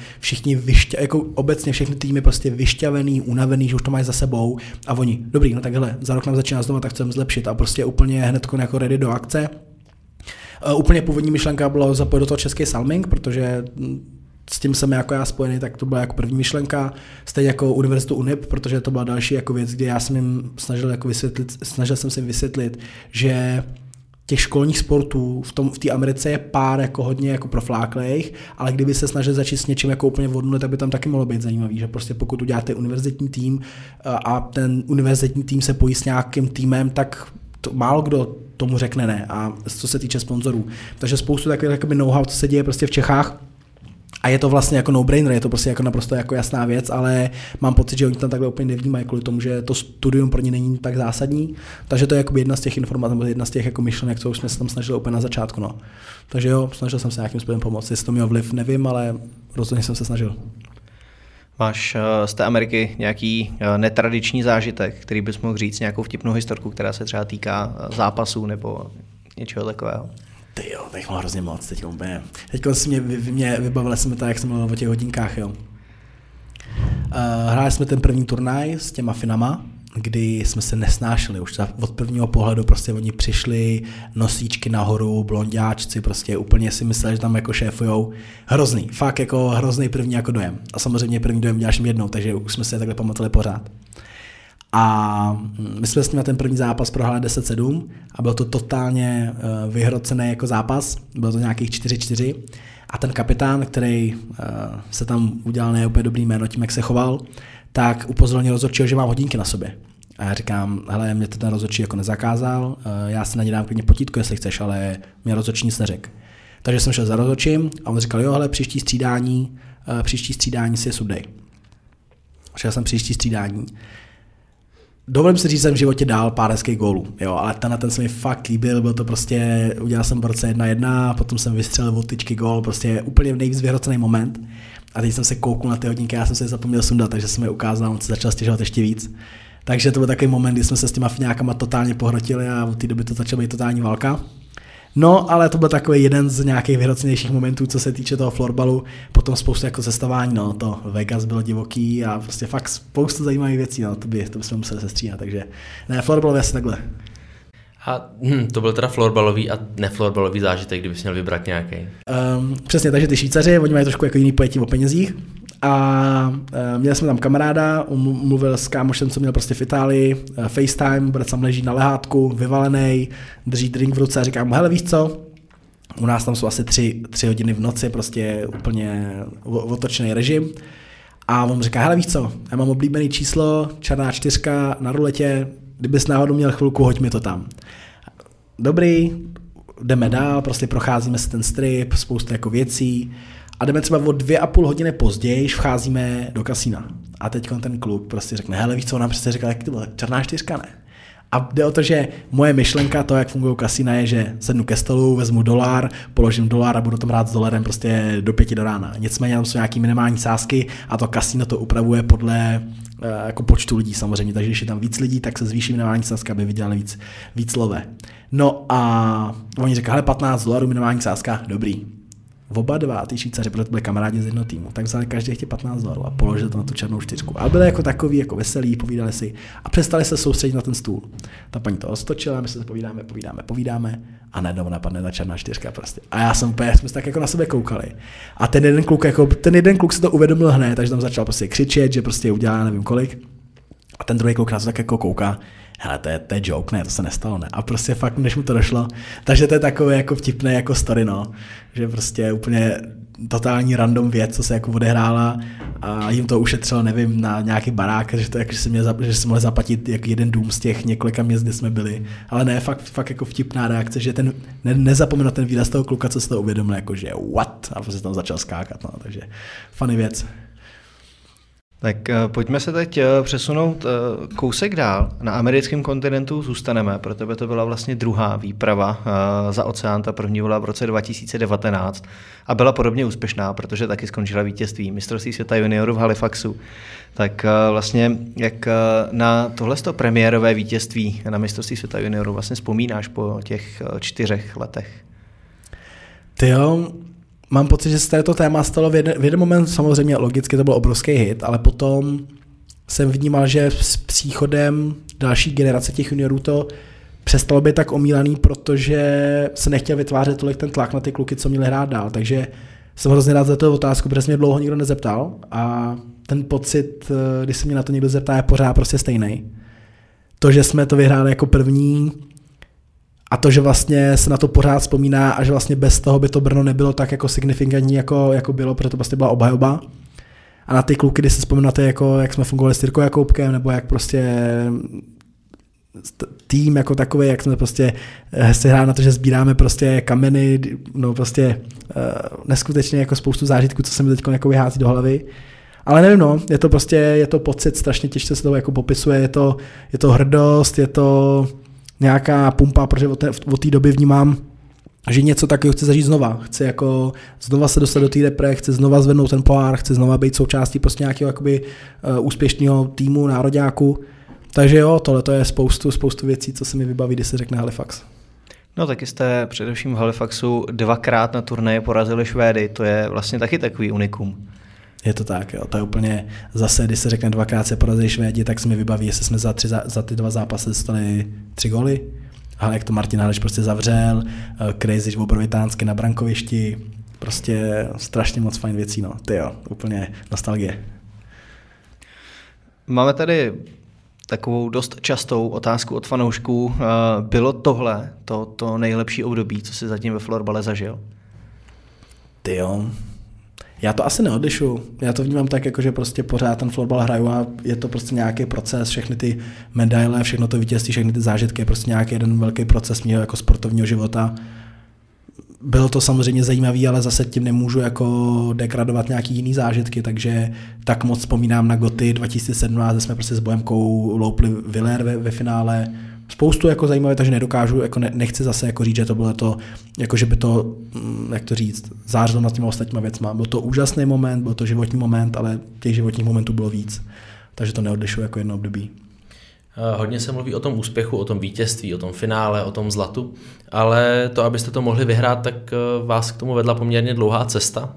jako obecně všechny týmy prostě vyšťavený, unavený, že už to mají za sebou a oni, dobrý, no tak hele, za rok nám začíná znova, tak chceme zlepšit a prostě úplně hnedko jako ready do akce. Úplně původní myšlenka bylo zapojit do toho český Salming, protože s tím jsem jako já spojený, tak to byla jako první myšlenka, stejně jako univerzitu UNIP, protože to byla další jako věc, kde já jsem jim snažil se vysvětlit, že těch školních sportů v té Americe je pár jako hodně jako profláklejch, ale kdyby se snažil začít s něčím jako úplně vodnout, tak by tam taky mohlo být zajímavý, že prostě pokud uděláte univerzitní tým a ten univerzitní tým se pojí s nějakým týmem, tak to málo kdo tomu řekne ne, a co se týče sponzorů. Takže spoustu takových know-how, co se děje prostě v Čechách, a je to vlastně jako no-brainer, je to prostě jako naprosto jako jasná věc, ale mám pocit, že oni tam takhle úplně nevnímají kvůli tomu, že to studium pro ně není tak zásadní. Takže to je jedna z těch informací, nebo jedna z těch jako myšlenek, co už jsme se tam snažili úplně na začátku. No. Takže jo, snažil jsem se nějakým způsobem pomoct. Jestli to mělo vliv, nevím, ale rozhodně jsem se snažil. Máš z té Ameriky nějaký netradiční zážitek, který bys mohl říct, nějakou vtipnou historku, která se třeba týká zápasů nebo něčeho takového? Jo, tak mám hrozně moc teď. Teďko mě vybavili jsme to, jak jsem mluvil o těch hodinkách. Jo. Hráli jsme ten první turnaj s těma Finama, kdy jsme se nesnášeli. Už od prvního pohledu prostě oni přišli, nosíčky nahoru, blonděáčci, prostě úplně si mysleli, že tam jako šéfujou. Hrozný, fakt jako hrozný první jako dojem. A samozřejmě první dojem děláš jim jednou, takže už jsme se takhle pamatili pořád. A my jsme s ním na ten první zápas prohráli 10-7 a byl to totálně vyhrocený jako zápas, bylo to nějakých 4-4 a ten kapitán, který se tam udělal neúplně dobrý jméno tím, jak se choval, tak upozornil rozhodčího, že mám hodinky na sobě. A já říkám, hele, mě to ten rozhodčí jako nezakázal, já si na ně dám klidně potítko, jestli chceš, ale mě rozhodčí nic neřekl. Takže jsem šel za rozhodčím a on říkal, jo, hele, příští střídání si je subdej. Šel jsem příští střídání. Dovolím si říct, že jsem v životě dál pár hezkých gólů, jo, ale ten se mi fakt líbil, byl to prostě, udělal jsem borce 1-1, potom jsem vystřelil od tyčky gól, prostě úplně nejvíc vyhrocený moment a teď jsem se kouknul na ty hodinky, já jsem se je zapomněl sundat, takže jsem je ukázal, on se začal stěžovat ještě víc. Takže to byl takový moment, kdy jsme se s těma fňákama totálně pohrotili a od té doby to začala být totální válka. No, ale to byl takový jeden z nějakých vyhrocenějších momentů, co se týče toho florbalu, potom spoustu jako cestování, no, to Vegas bylo divoký a prostě fakt spoustu zajímavých věcí, no, to by jsme museli sestříhat, takže ne, florbalový asi takhle. A to byl teda florbalový a neflorbalový zážitek, kdybys měl vybrat nějaký. Přesně, takže ty Švýcaři, oni mají trošku jako jiný pojetí o penězích a měli jsme tam kamaráda, mluvil s kámošem, co měl prostě v Itálii, FaceTime, brat tam leží na lehátku, vyvalený, drží drink v ruce a říkám, hele, víš co, u nás tam jsou asi 3 hodiny v noci, prostě úplně otočný režim. A on říká, hele, víš co, já mám oblíbený číslo, černá 4 na ruletě, kdybys náhodou měl chvilku, hoď mi to tam. Dobrý, jdeme dál, prostě procházíme si ten strip, spoustu jako věcí a jdeme třeba o 2,5 hodiny později, vcházíme do kasína. A teď ten kluk prostě řekne, hele, víš co, on nám přece říkal, jak to bylo, černá 4 ne? A jde o to, že moje myšlenka, to, jak fungují kasína, je, že sednu ke stolu, vezmu $1, položím $1 a budu tam hrát s $1 prostě do 5 do rána. Nicméně tam jsou nějaký minimální sázky a to kasíno to upravuje podle jako počtu lidí samozřejmě, takže když je tam víc lidí, tak se zvýší minimální sázka, aby vydělali víc love. No a oni řekli, hele, $15 minimální sázka, dobrý. Oba dva ty Švýcaři, protože to byli kamarádi z jednoho týmu, tak vzali každý chtěl $15 a položil to na tu černou 4. A byli jako takový, jako veselí, povídali si a přestali se soustředit na ten stůl. Ta paní to roztočila, my se povídáme a najednou napadne ta černá 4 prostě. A já jsem úplně, jsme se tak jako na sebe koukali. A ten jeden kluk se to uvědomil hned, takže tam začal prostě křičet, že prostě udělá nevím kolik. A ten druhý kluk na to tak jako kouká. Hele, to je joke, ne, to se nestalo, ne. A prostě fakt, než mu to došlo, takže to je takové jako vtipné jako story, no. Že prostě úplně totální random věc, co se jako odehrála a jim to ušetřilo, nevím, na nějaký barák, že to jako, že se mohli zaplatit jako jeden dům z těch několika měst, kde jsme byli. Ale ne, fakt jako vtipná reakce, že ten, nezapomenu ten výraz toho kluka, co se to uvědomil, jako že what? A prostě tam začal skákat, no, takže funny věc. Tak pojďme se teď přesunout kousek dál. Na americkém kontinentu zůstaneme, pro tebe to byla vlastně druhá výprava za oceán, ta první byla v roce 2019 a byla podobně úspěšná, protože taky skončila vítězství mistrovství světa juniorů v Halifaxu. Tak vlastně jak na tohle premiérové vítězství na mistrovství světa juniorů vlastně vzpomínáš po těch 4 letech? Tyjo. Mám pocit, že se to téma stalo v jeden moment, samozřejmě logicky to byl obrovský hit, ale potom jsem vnímal, že s příchodem další generace těch juniorů to přestalo být tak omílaný, protože se nechtěl vytvářet tolik ten tlak na ty kluky, co měli hrát dál. Takže jsem hrozně rád za tu otázku, protože mě dlouho nikdo nezeptal a ten pocit, když se mě na to někdo zeptá, je pořád prostě stejný. To, že jsme to vyhráli jako první, A to, že vlastně se na to pořád vzpomíná a že vlastně bez toho by to Brno nebylo tak jako signifikantní, jako bylo, protože to vlastně byla obhajoba. A na ty kluky, když si vzpomínáte, jako, jak jsme fungovali s Jirkou Jakoubkem, nebo jak prostě tým jako takový, jak jsme prostě se hráli na to, že sbíráme prostě kameny, no prostě neskutečně jako spoustu zážitků, co se mi teď jako vyhází do hlavy. Ale nevím, no, je to prostě, je to pocit, strašně těžce se to jako popisuje, je to hrdost, je to nějaká pumpa, protože od té doby vnímám, že něco takového chci zažít znova. Chci jako znova se dostat do té repre, chci znova zvednout ten pohár, chci znova být součástí prostě nějakého jakoby úspěšného týmu, nároďáku. Takže jo, tohle je spoustu věcí, co se mi vybaví, když se řekne Halifax. No taky jste především v Halifaxu dvakrát na turnaji porazili Švédy, to je vlastně taky takový unikum. Je to tak, jo, to je úplně zase, když se řekne dvakrát se porazili Švédi, tak se mi vybaví, jestli jsme za ty dva zápasy dostali 3 góly. Ale jak to Martin Hališ prostě zavřel, Krejzič obrovitánsky na brankovišti, prostě strašně moc fajn věcí, no, tyjo, úplně nostalgie. Máme tady takovou dost častou otázku od fanoušků. Bylo tohle to nejlepší období, co si zatím ve florbale zažil? Tyjo, já to asi neodlišu. Já to vnímám tak, jako že prostě pořád ten florbal hraju a je to prostě nějaký proces, všechny ty medaile, všechno to vítězství, všechny ty zážitky, je prostě nějaký jeden velký proces mého jako sportovního života. Bylo to samozřejmě zajímavý, ale zase tím nemůžu jako degradovat nějaký jiný zážitky, takže tak moc vzpomínám na Goty 2017, kde jsme prostě s Bohemkou loupli Villér ve finále. Spoustu jako zajímavé, takže nedokážu, jako nechci zase jako říct, že to bylo to, jako že by to, jak to říct, zářilo nad těma ostatníma věcma. Byl to úžasný moment, byl to životní moment, ale těch životních momentů bylo víc, takže to neodlišuji jako jedno období. Hodně se mluví o tom úspěchu, o tom vítězství, o tom finále, o tom zlatu, ale to, abyste to mohli vyhrát, tak vás k tomu vedla poměrně dlouhá cesta.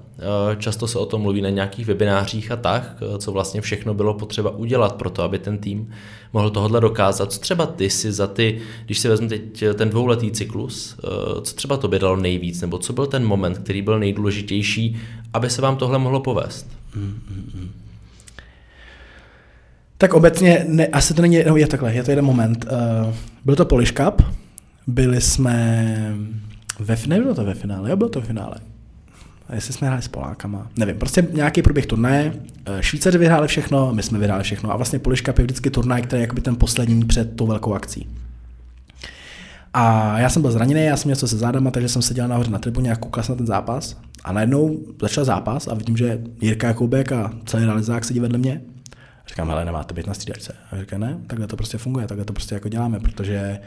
Často se o tom mluví na nějakých webinářích a tak, co vlastně všechno bylo potřeba udělat pro to, aby ten tým mohl tohle dokázat. Co třeba ty si za ty, když si vezmu teď ten dvouletý cyklus, co třeba tobě dalo nejvíc, nebo co byl ten moment, který byl nejdůležitější, aby se vám tohle mohlo povést? Tak obecně, ne, asi to není, no je takhle, je to jeden moment. Byl to Polish Cup, byli jsme nebylo to ve finále, jo, bylo to ve finále. A jestli jsme hráli s Polákama, nevím, prostě nějaký průběh turnaje, Švýcaři vyhráli všechno, my jsme vyhráli všechno a vlastně Polish Cup je vždycky turnaj, který je jakoby ten poslední před tou velkou akcí. A já jsem byl zraněný, já jsem něco se zádama, takže jsem seděl nahoře na tribuně a koukal jsem na ten zápas a najednou začal zápas a vidím, že Jirka Jakoubek a celý realizák sedí vedle mě. Říkám, hele, nemá to být na střídačce. A říká, ne, takhle to prostě funguje, takhle to prostě jako děláme, protože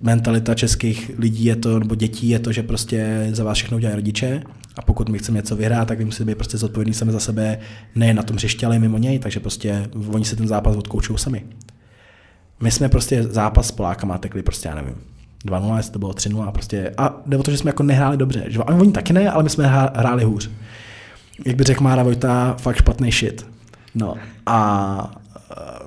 mentalita českých lidí je to, nebo dětí je to, že prostě za vás všechno udělají rodiče a pokud my chceme něco vyhrát, tak my musíme být prostě zodpovědní sami za sebe, ne na tom hřišti, ale mimo něj, takže prostě oni se ten zápas odkoučují sami. My jsme prostě zápas s Polákama tekli prostě, já nevím, 2-0, jestli to bylo 3-0 prostě, a jde o to, že jsme jako nehráli dobře, že oni taky ne, ale my jsme hráli hůř. Jak by řekl Marek Vojta, fakt špatný shit. No a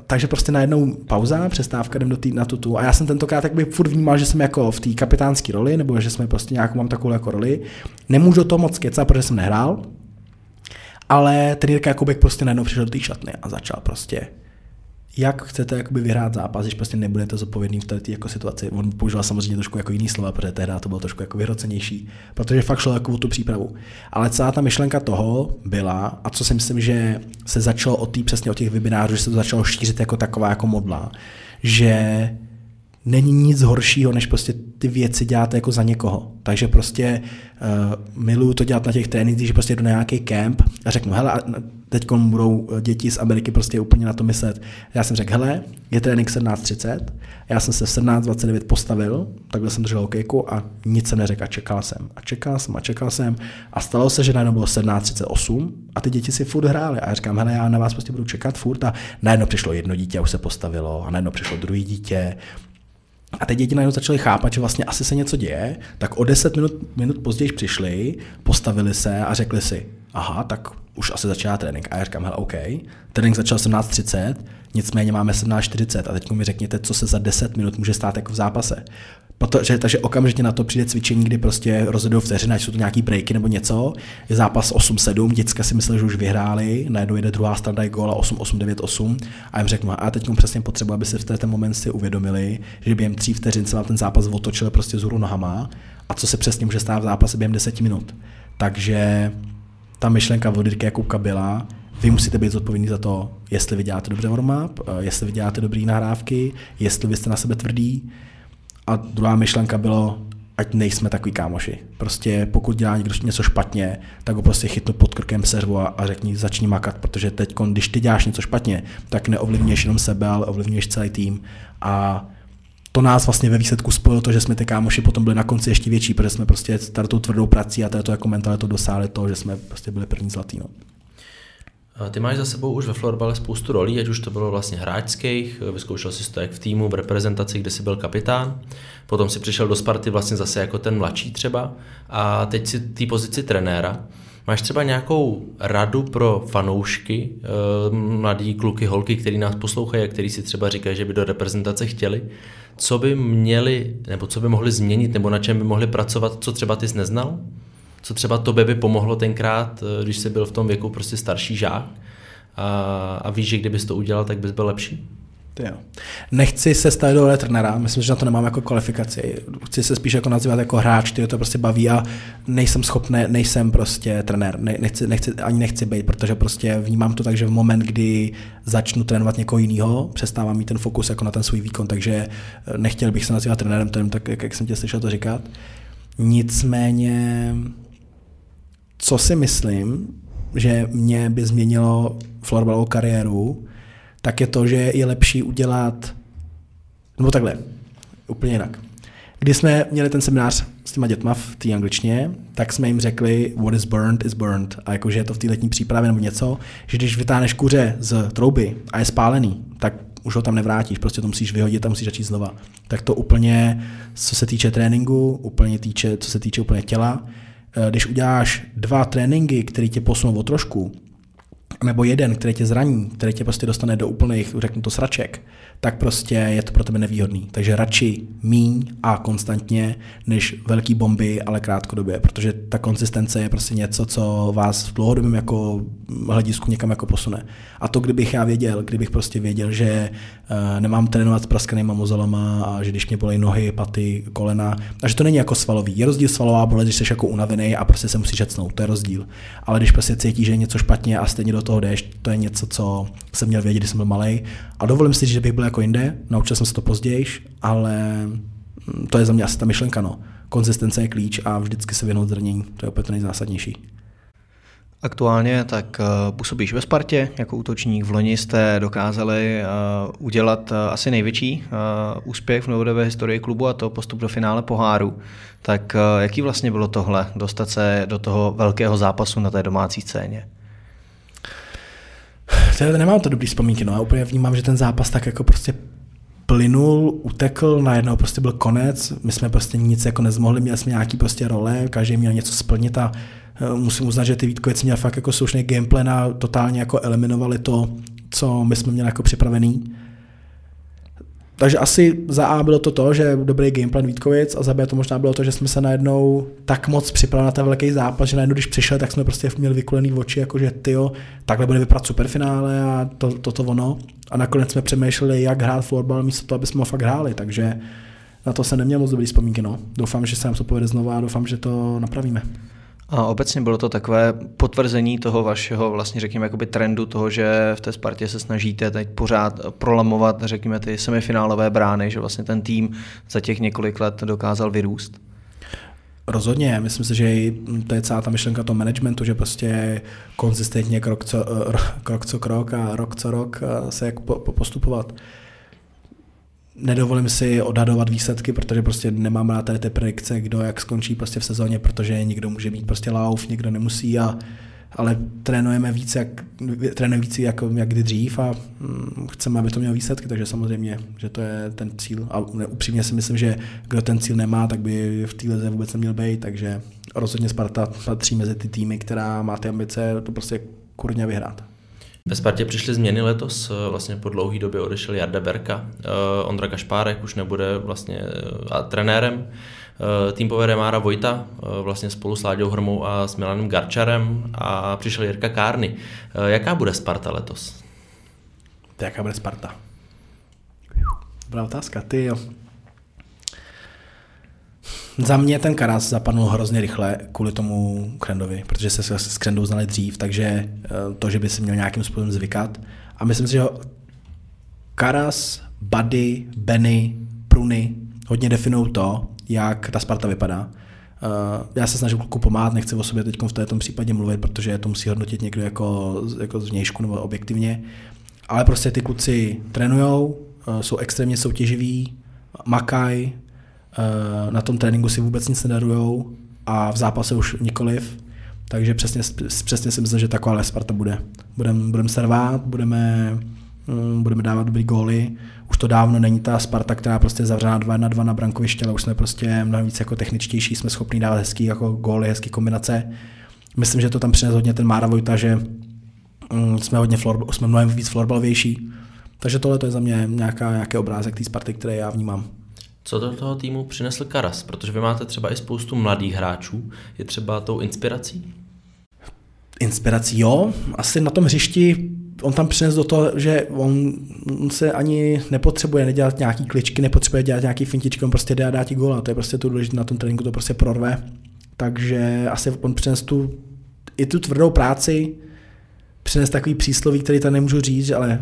takže prostě najednou pauza, přestávka, jdem na tutu a já jsem tentokrát tak furt vnímal, že jsem jako v té kapitánské roli, nebo že jsme prostě nějakou mám takovou jako roli. Nemůžu to moc kecat, protože jsem nehrál, ale ten Jirka Jakoubek prostě najednou přišel do té šatny a začal prostě, jak chcete jakoby vyhrát zápas, když prostě nebudete zodpovědný v této jako situaci. On používal samozřejmě trošku jako jiný slova, protože tehdy to bylo trošku jako vyhrocenější, protože fakt šlo jako o tu přípravu. Ale celá ta myšlenka toho byla, a co si myslím, že se začalo přesně od těch webinářů, že se to začalo šířit jako taková jako modla, že není nic horšího, než prostě ty věci děláte jako za někoho. Takže prostě miluju to dělat na těch trénincích, že prostě jdu na nějaký kemp a řeknu, hele, teď budou děti z Ameriky prostě úplně na to myslet. Já jsem řekl, hele, je trénink 17:30, já jsem se v 17:29 postavil, takhle jsem držel hokejku a nic jsem neřekl a čekal jsem a stalo se, že najednou bylo 17:38 a ty děti si furt hrály a já říkám, hele, já na vás prostě budu čekat furt a najednou přišlo jedno dítě a už se postavilo a najednou přišlo druhý dítě. A teď děti najednou začaly chápat, že vlastně asi se něco děje, tak o 10 minut později přišli, postavili se a řekli si, aha, tak už asi začíná trénink. A já říkám, hele, OK, trénink začal 17:30, nicméně máme 17:40 a teď mi řekněte, co se za 10 minut může stát jako v zápase. Protože, takže okamžitě na to přijde cvičení, kdy prostě rozhodují vteřina, jsou to nějaký breaky nebo něco. Je zápas 8-7, děcka si mysleli, že už vyhráli, najednou jede druhá strana je góla 8-8, 9-8 a jim řeknu, a teď přesně potřebuji, aby si v ten moment si uvědomili, že během 3 vteřin se vám ten zápas otočil prostě vzhůru nohama a co se přesně může stát v zápase během 10 minut. Takže ta myšlenka od Jirky Jakubka byla, vy musíte být zodpovědní za to, jestli vy děláte dobře warm-up, jestli vy děláte dobré nahrávky, jestli vy jste na sebe tvrdí. A druhá myšlenka bylo, ať nejsme takový kámoši. Prostě pokud dělá někdo něco špatně, tak ho prostě chytnu pod krkem, seřvu a řekni, začni makat, protože teď, když ty děláš něco špatně, tak neovlivňuješ jenom sebe, ale ovlivňuješ celý tým. A to nás vlastně ve výsledku spojilo to, že jsme ty kámoši potom byli na konci ještě větší, protože jsme prostě tady tou tvrdou prací a tady to jako mentalitou dosáhli toho, že jsme prostě byli první zlatý. No. Ty máš za sebou už ve florbale spoustu rolí, ať už to bylo vlastně hráčských, vyzkoušel jsi to jak v týmu, v reprezentaci, kde jsi byl kapitán, potom si přišel do Sparty vlastně zase jako ten mladší třeba a teď si v té pozici trenéra. Máš třeba nějakou radu pro fanoušky, mladí kluky, holky, který nás poslouchají a který si třeba říkají, že by do reprezentace chtěli, co by měli, nebo co by mohli změnit, nebo na čem by mohli pracovat, co třeba ty jsi neznal? Co třeba tobě by pomohlo tenkrát, když jsi byl v tom věku prostě starší žák a víš, že kdybys to udělal, tak bys byl lepší? Jo. Nechci se stát do role trenéra, myslím, že na to nemám jako kvalifikaci. Chci se spíš jako nazývat jako hráč, který to prostě baví a nejsem schopný, nejsem prostě trenér, nechci být, protože prostě vnímám to tak, že v moment, kdy začnu trénovat někoho jiného, přestávám mít ten fokus jako na ten svůj výkon, takže nechtěl bych se nazývat trenérem, to tak, jak jsem tě slyšel to říkat. Nicméně co si myslím, že mě by změnilo florbalovou kariéru, tak je to, že je lepší udělat, nebo takhle, úplně jinak. Když jsme měli ten seminář s těma dětma v té angličtině, tak jsme jim řekli, what is burnt, a jakože je to v té letní přípravě nebo něco, že když vytáhneš kuře z trouby a je spálený, tak už ho tam nevrátíš, prostě to musíš vyhodit a musíš začít znova. Tak to úplně, co se týče tréninku, co se týče úplně těla, když uděláš 2 tréninky, které tě posunou o trošku, nebo jeden, který tě zraní, který tě prostě dostane do úplných, řeknu to, sraček, tak prostě je to pro tebe nevýhodný. Takže radši míň a konstantně, než velký bomby, ale krátkodobě, protože ta konsistence je prostě něco, co vás v dlouhodobém jako hledisku někam jako posune. A to, kdybych prostě věděl, že nemám trénovat s praskanýma mozolama a že když mě bolej nohy, paty, kolena, a že to není jako svalový. Je rozdíl svalová bolest, když jsi jako unavený a prostě se musíš jecnout, to je rozdíl. Ale když prostě cítíš, že je něco špatně a stejně do toho jdeš, to je něco, co jsem měl vědět, když jsem byl malej. A dovolím si, že bych byl jako jinde, naučil jsem se to později, ale to je za mě asi ta myšlenka. No. Konzistence je klíč a vždycky se věnout zranění, to je opět to nejzásadnější. Aktuálně tak působíš ve Spartě jako útočník. V loni jste dokázali udělat asi největší úspěch v novodobé historii klubu, a to postup do finále poháru. Tak jaký vlastně bylo tohle, dostat se do toho velkého zápasu na té domácí scéně? Teda nemám to dobrý vzpomínky, no, já úplně vnímám, že ten zápas tak jako prostě plynul, utekl, najednou prostě byl konec, my jsme prostě nic jako nezmohli, měli jsme nějaký prostě role, každý měl něco splnit a musím uznat, že ty Vítkovic měl fakt jako slušný gameplay a totálně jako eliminovali to, co my jsme měli jako připravený. Takže asi za A bylo to, že dobrý gameplan Vítkovic, a za B to možná bylo to, že jsme se najednou tak moc připravili na ten velký zápas, že najednou když přišel, tak jsme prostě měli vykulený oči, jakože tyjo, takhle bude vypadat superfinále a to ono. A nakonec jsme přemýšleli, jak hrát florbal místo toho, aby jsme ho fakt hráli, takže na to jsem neměl moc dobrý vzpomínky. No. Doufám, že se nám to povede znova a doufám, že to napravíme. A obecně bylo to takové potvrzení toho vašeho vlastně řekněme jakoby trendu toho, že v té Spartě se snažíte teď pořád prolamovat řekněme ty semifinálové brány, že vlastně ten tým za těch několik let dokázal vyrůst? Rozhodně, myslím si, že to je celá ta myšlenka toho managementu, že prostě konzistentně krok co krok a rok co rok se jak postupovat. Nedovolím si odhadovat výsledky, protože prostě nemám rád tady ty predikce, kdo jak skončí prostě v sezóně, protože někdo může mít prostě lauf, někdo nemusí, ale trénujeme víc jak kdy dřív a chceme, aby to mělo výsledky, takže samozřejmě, že to je ten cíl. A upřímně si myslím, že kdo ten cíl nemá, tak by v té lize vůbec neměl být, takže rozhodně Sparta patří mezi ty týmy, která má ty ambice to prostě kurňa vyhrát. Ve Spartě přišly změny letos, vlastně po dlouhé době odešel Jarda Berka, Ondra Kašpárek už nebude vlastně trenérem, tým povede Marka Vojta, vlastně spolu s Láďou Hrmou a s Milanem Garčarem a přišel Jirka Kárny. Jaká bude Sparta letos? Jaká bude Sparta? Dobrá otázka, ty jo. Za mě ten Karas zapadnul hrozně rychle kvůli tomu Krendovi, protože se s Krendou znali dřív, takže to, že by se měl nějakým způsobem zvykat. A myslím si, že Karas, Buddy, Benny, Pruny hodně definují to, jak ta Sparta vypadá. Já se snažím kluku pomáhat, nechci o sobě teď v této případě mluvit, protože to musí hodnotit někdo jako zvnějšku nebo objektivně. Ale prostě ty kluci trénujou, jsou extrémně soutěživí, makají, na tom tréninku si vůbec nic nedarujou a v zápase už nikoliv, takže přesně si myslím, že taková Sparta bude. Budeme servát, budeme dávat dobrý góly, už to dávno není ta Sparta, která prostě zavřela 2-1-2 na brankoviště, ale už jsme prostě mnohem víc jako techničtější, jsme schopni dávat hezký jako góly, hezký kombinace. Myslím, že to tam přines hodně ten Mára Vojta, že jsme mnohem víc florbalovější, takže tohle to je za mě nějaký obrázek té Sparty, který já vnímám. Co do toho týmu přinesl Karas? Protože vy máte třeba i spoustu mladých hráčů. Je třeba tou inspirací? Inspirací, jo. Asi na tom hřišti on tam přinesl do toho, že on se ani nepotřebuje nedělat nějaký kličky, nepotřebuje dělat nějaký fintičky, on prostě jde a dá ti góla. To je prostě tu důležité na tom tréninku, to prostě prorve. Takže asi on přinesl tu tvrdou práci, přines takový přísloví, který tam nemůžu říct, ale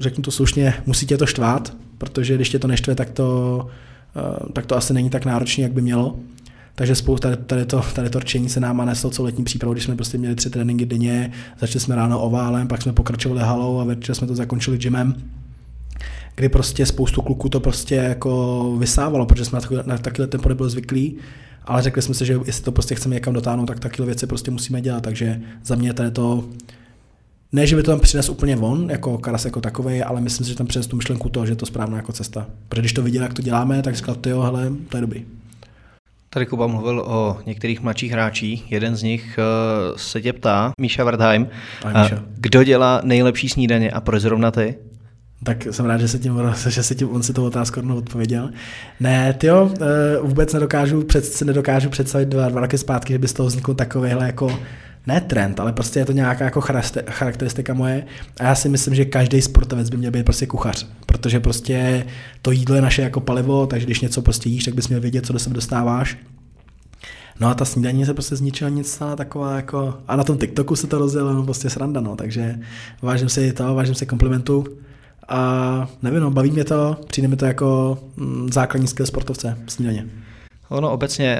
řeknu to slušně, musí tě to štvát, protože když tě to neštve, tak to asi není tak náročné, jak by mělo. Takže spolu tady to rčení se nám neslo celou letní přípravu, když jsme prostě měli 3 tréninky denně, začali jsme ráno oválem, pak jsme pokračovali halou a večer jsme to zakončili gymem, kdy prostě spoustu kluků to prostě jako vysávalo, protože jsme na takové tempo nebyli zvyklí. Ale řekli jsme si, že jestli to prostě chceme někam dotáhnout, tak takové věci prostě musíme dělat, takže za mě tady to, ne, že by to tam přines úplně von, jako Karas jako takovej, ale myslím si, že tam přines tu myšlenku toho, že je to správná jako cesta. Protože když to viděl, jak to děláme, tak říkal, tyjo, hele, to je dobrý. Tady Kuba mluvil o některých mladších hráčích, jeden z nich se tě ptá, Míša Wertheim, kdo dělá nejlepší snídaně a proč zrovna ty? Tak jsem rád, že se tím on si tu otázku rovnou odpověděl. Ne, tyjo, vůbec nedokážu představit 2 roky zpátky, že by z toho vznikl takovýhle jako, ne trend, ale prostě je to nějaká jako charakteristika moje a já si myslím, že každý sportovec by měl být prostě kuchař, protože prostě to jídlo je naše jako palivo, takže když něco prostě jíš, tak bys měl vědět, co do sebe dostáváš. No a ta snídaní se prostě zničila nic stala taková jako, a na tom TikToku se to rozjelo, no prostě sranda, no, takže vážím si komplimentu. A nevím, no, baví mě to, přijde mi to jako základní skill sportovce, snídaně. Ono obecně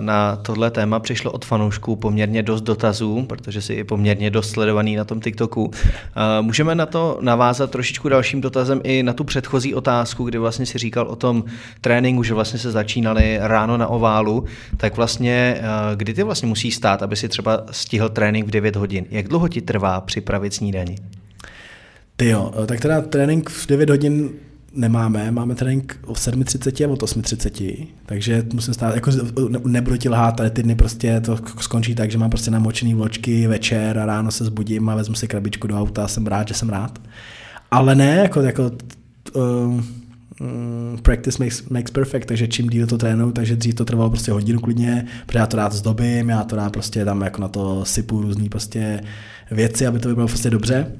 na tohle téma přišlo od fanoušků poměrně dost dotazů, protože jsi i poměrně dost sledovaný na tom TikToku. Můžeme na to navázat trošičku dalším dotazem i na tu předchozí otázku, kdy vlastně si říkal o tom tréninku, že vlastně se začínali ráno na oválu, tak vlastně kdy ty vlastně musíš stát, aby si třeba stihl trénink v 9 hodin? Jak dlouho ti trvá připravit snídaní? Jo, tak teda trénink v 9 hodin nemáme, máme trénink o 7:30 a o 8:30, takže musím stát, jako nebudu ti lhát, ale ty dny prostě to skončí tak, že mám prostě namočený vločky večer a ráno se zbudím a vezmu si krabičku do auta a jsem rád. Ale ne, practice makes perfect, takže čím díl to trénuju, takže dřív to trvalo prostě hodinu klidně, protože já to rád zdobím, já to rád prostě tam jako na to sypu různý prostě věci, aby to vypadalo prostě dobře.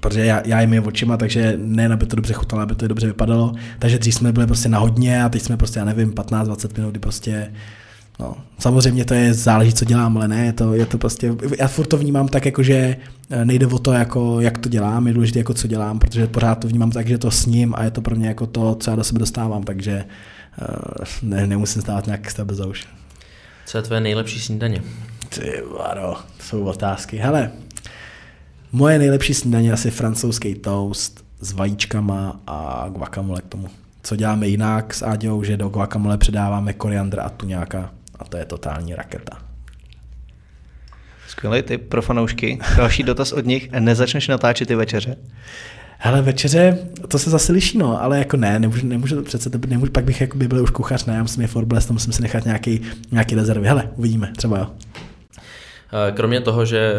Protože já jim je očima, takže ne, aby to dobře chutalo, aby to je dobře vypadalo. Takže dřív jsme byli prostě na hodně a teď jsme prostě, já nevím, 15-20 minut, kdy prostě, no, samozřejmě to je záleží, co dělám, ale ne, je to prostě, já furt to vnímám tak, jako, že nejde o to, jako, jak to dělám, je důležité, jako, co dělám, protože pořád to vnímám tak, že to s ním a je to pro mě jako to, co já do sebe dostávám, takže ne, nemusím stávat nějak sebe za uši. Co je tvoje nejlepší snídaně? Ty varo, to jsou otázky, hele. Moje nejlepší snídaně asi francouzský toast s vajíčkama a guacamole k tomu. Co děláme jinak s Áďou, že do guacamole předáváme koriandr a tuňáka a to je totální raketa. Skvělý tip pro fanoušky. Další dotaz od nich. Nezačneš natáčet ty večeře? Hele, večeře, to se zase liší, no, ale jako ne, nemůžu přece, nemůžu, pak bych jako by byl už kuchař, ne, já musím je forblest, musím si nechat nějaký rezervy. Hele, uvidíme, třeba jo. Kromě toho, že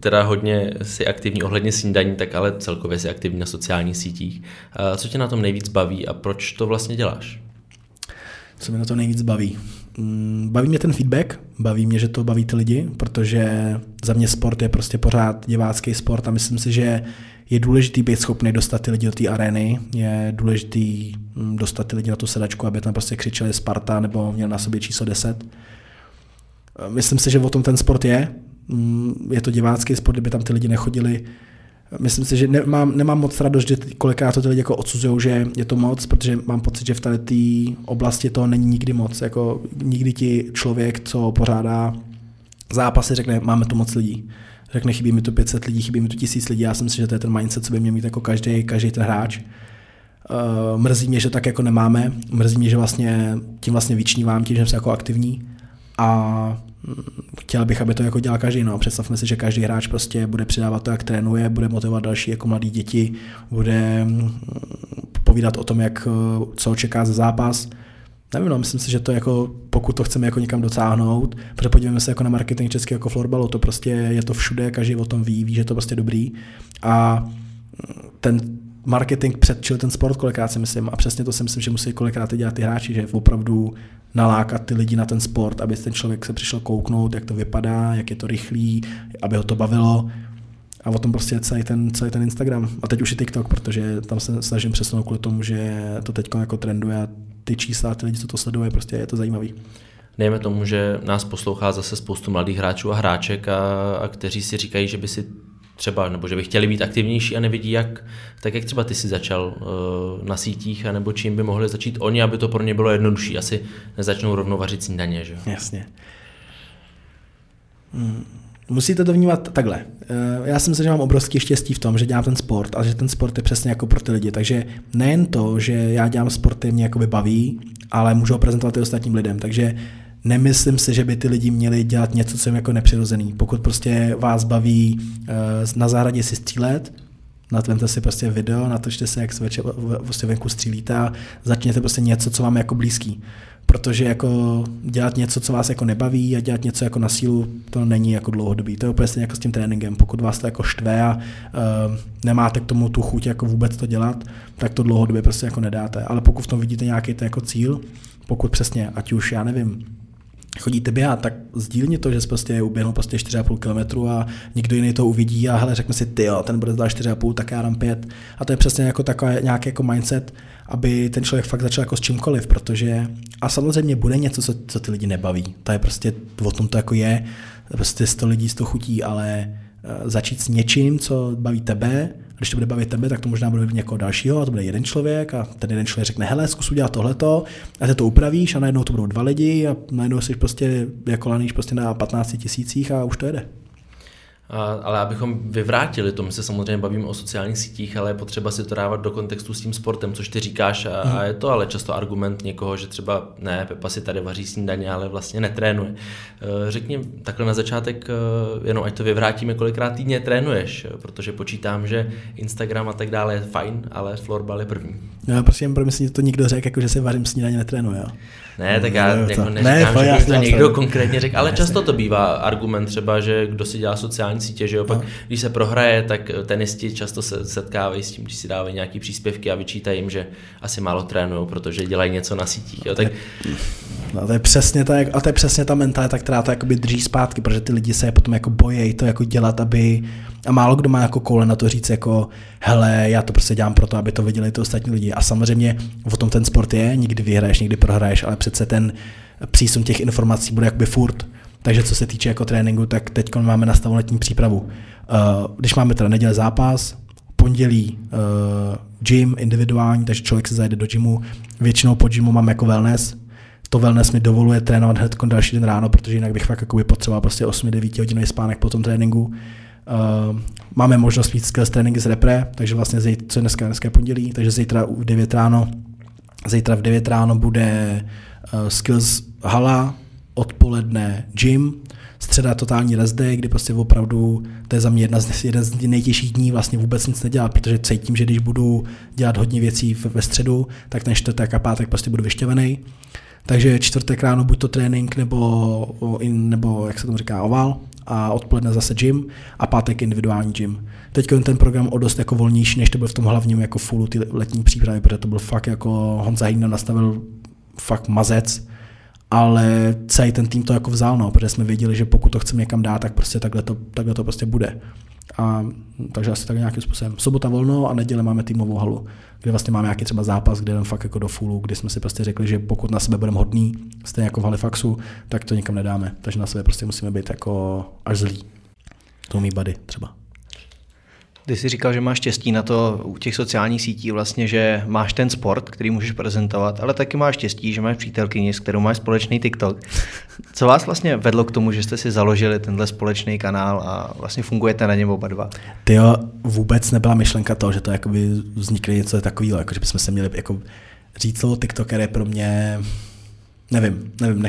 teda hodně si aktivní ohledně snídaní, tak ale celkově si aktivní na sociálních sítích. Co tě na tom nejvíc baví a proč to vlastně děláš? Co mě na to nejvíc baví? Baví mě ten feedback, baví mě, že to baví ty lidi, protože za mě sport je prostě pořád divácký sport a myslím si, že je důležitý být schopný dostat ty lidi do té arény, je důležitý dostat ty lidi na tu sedačku, aby tam prostě křičeli Sparta nebo měl na sobě číslo 10. Myslím si, že o tom ten sport je. Je to divácký sport, kdyby tam ty lidi nechodili. Myslím si, že nemám moc radost, že kolikrát to ty lidi jako odsuzují, že je to moc, protože mám pocit, že v té oblasti toho není nikdy moc. Jako nikdy ti člověk, co pořádá zápasy, řekne, máme tu moc lidí. Řekne, chybí mi tu 500 lidí, chybí mi tu 1000 lidí. Já si myslím, že to je ten mindset, co by měl mít jako každý ten hráč. Mrzí mě, že tak jako nemáme. Mrzí mě, že vlastně tím vyčnívám, tím, že jsem jako aktivní. A chtěl bych, aby to jako dělal každý. No, představme si, že každý hráč prostě bude přidávat to, jak trénuje, bude motivovat další jako mladý děti, bude povídat o tom, jak co čeká za zápas. Nevím, no, myslím si, že to jako, pokud to chceme jako někam docáhnout, protože podívejme se jako na marketing český jako florbalu, to prostě je to všude, každý o tom ví, že to prostě dobrý. A ten marketing předčil ten sport kolikrát, si myslím, a přesně to si myslím, že musí kolikrát dělat ty hráči, že opravdu nalákat ty lidi na ten sport, aby ten člověk se přišel kouknout, jak to vypadá, jak je to rychlý, aby ho to bavilo. A o tom prostě je celý ten Instagram. A teď už i TikTok, protože tam se snažím přesunout kvůli tomu, že to teď jako trenduje a ty čísla, ty lidi, co to sleduje, prostě je to zajímavý. Dejme tomu, že nás poslouchá zase spoustu mladých hráčů a hráček, a kteří si říkají, že by si třeba, nebo že by chtěli být aktivnější a nevidí jak, tak jak třeba ty si začal na sítích, anebo čím by mohli začít oni, aby to pro ně bylo jednodušší. Asi nezačnou rovnou vařit snídaně, že jo? Jasně. Musíte to vnímat takhle. Já si myslím, že mám obrovský štěstí v tom, že dělám ten sport a že ten sport je přesně jako pro ty lidi. Takže nejen to, že já dělám sport, mě jakoby baví, ale můžu ho prezentovat i ostatním lidem. Takže nemyslím si, že by ty lidi měli dělat něco, co jim jako nepřirozený. Pokud prostě vás baví na zahradě si střílet, natvemte si prostě video, natočte se, jak se prostě venku střílíte a začněte prostě něco, co vám je jako blízký. Protože jako dělat něco, co vás jako nebaví a dělat něco jako na sílu, to není jako dlouhodobý. To je úplně stejně jako s tím tréninkem. Pokud vás to jako štve a nemáte k tomu tu chuť jako vůbec to dělat, tak to dlouhodobě prostě jako nedáte. Ale pokud v tom vidíte nějaký ten jako cíl, pokud přesně, ať už já nevím, chodíte běhat, tak sdílně to, že prostě uběhnou prostě 4,5 km a někdo jiný to uvidí a hele, řekne si, ty jo, ten bude zdá 4,5, tak já dám 5. A to je přesně jako takový nějaký jako mindset, aby ten člověk fakt začal jako s čímkoliv, protože a samozřejmě bude něco, co ty lidi nebaví. To je prostě, o tom to jako je, prostě 100 lidí 100 chutí, ale začít s něčím, co baví tebe, když to bude bavit tebe, tak to možná bude někoho dalšího a to bude jeden člověk a ten jeden člověk řekne, hele, zkus udělat tohleto a ty to upravíš a najednou to budou 2 lidi a najednou jsi prostě jako laníš prostě na 15 000 a už to jede. Ale abychom vyvrátili to, my se samozřejmě bavíme o sociálních sítích, ale je potřeba si to dávat do kontextu s tím sportem, což ty říkáš a je to ale často argument někoho, že třeba ne, Pepa si tady vaří snídaně, ale vlastně netrénuje. Řekni takhle na začátek, jenom ať to vyvrátíme, kolikrát týdně trénuješ, protože počítám, že Instagram a tak dále je fajn, ale florbal je první. No, prosím, že to nikdo řekl, jako že se vařím snídaně netrénuje. Ne, tak já jako neříkám, ne, že to někdo konkrétně řekl, ale často to bývá argument třeba, že kdo si dělá sociální sítě, že jo, pak když se prohraje, tak tenisti často se setkávají s tím, když si dávají nějaký příspěvky a vyčítají jim, že asi málo trénujou, protože dělají něco na sítích. Jo, tak... to je přesně ta mentalita, která to jakoby drží zpátky, protože ty lidi se potom jako bojejí to jako dělat, aby... A málo kdo má jako koule na to říct jako hele, já to prostě dělám proto, aby to viděli ty ostatní lidi. A samozřejmě o tom ten sport je, nikdy vyhraješ, nikdy prohraješ, ale přece ten přísun těch informací bude jakoby furt. Takže co se týče jako tréninku, tak teď máme nastavu letní přípravu. Když máme teda neděle zápas, pondělí gym individuální, takže člověk se zajde do gymu. Většinou po gymu mám jako wellness. To wellness mi dovoluje trénovat hned další den ráno, protože jinak bych fakt jakoby potřeboval prostě 8-9 hodinový spánek po tom tréninku. Máme možnost mít skills tréninky z repre, takže vlastně co je dneska pondělí, takže zítra v 9 ráno bude skills hala, odpoledne gym, středa totální rest day, kdy prostě opravdu to je za mě jeden z nejtěžších dní vlastně vůbec nic nedělat, protože cítím, že když budu dělat hodně věcí ve středu, tak ten čtvrtek a pátek prostě budu vyšťavený. Takže čtvrtek ráno buď to trénink nebo jak se tomu říká, oval, a odpoledne zase gym a pátek individuální gym. Teď ten program o dost jako volnější, než to byl v tom hlavním jako fullu ty letní přípravy, protože to byl fakt jako Honza Hýna nastavil fakt mazec, ale celý ten tým to jako vzal, no, protože jsme věděli, že pokud to chceme někam dát, tak prostě takhle to prostě bude. A takže asi tak nějakým způsobem. Sobota volno a neděle máme týmovou halu, kde vlastně máme nějaký třeba zápas, kde jdeme fakt jako do fullu, kde jsme si prostě řekli, že pokud na sebe budeme hodný, stejně jako v Halifaxu, tak to nikam nedáme. Takže na sebe prostě musíme být jako až zlí. To umí buddy třeba. Ty jsi říkal, že máš štěstí na to u těch sociálních sítí vlastně, že máš ten sport, který můžeš prezentovat, ale taky máš štěstí, že máš přítelkyni, s kterou máš společný TikTok. Co vás vlastně vedlo k tomu, že jste si založili tenhle společný kanál a vlastně fungujete na něm oba dva? Tyjo, vůbec nebyla myšlenka toho, že to jakoby vznikne něco takového, jako že bychom se měli jako říct slovo TikToker je pro mě... Nevím, nebudu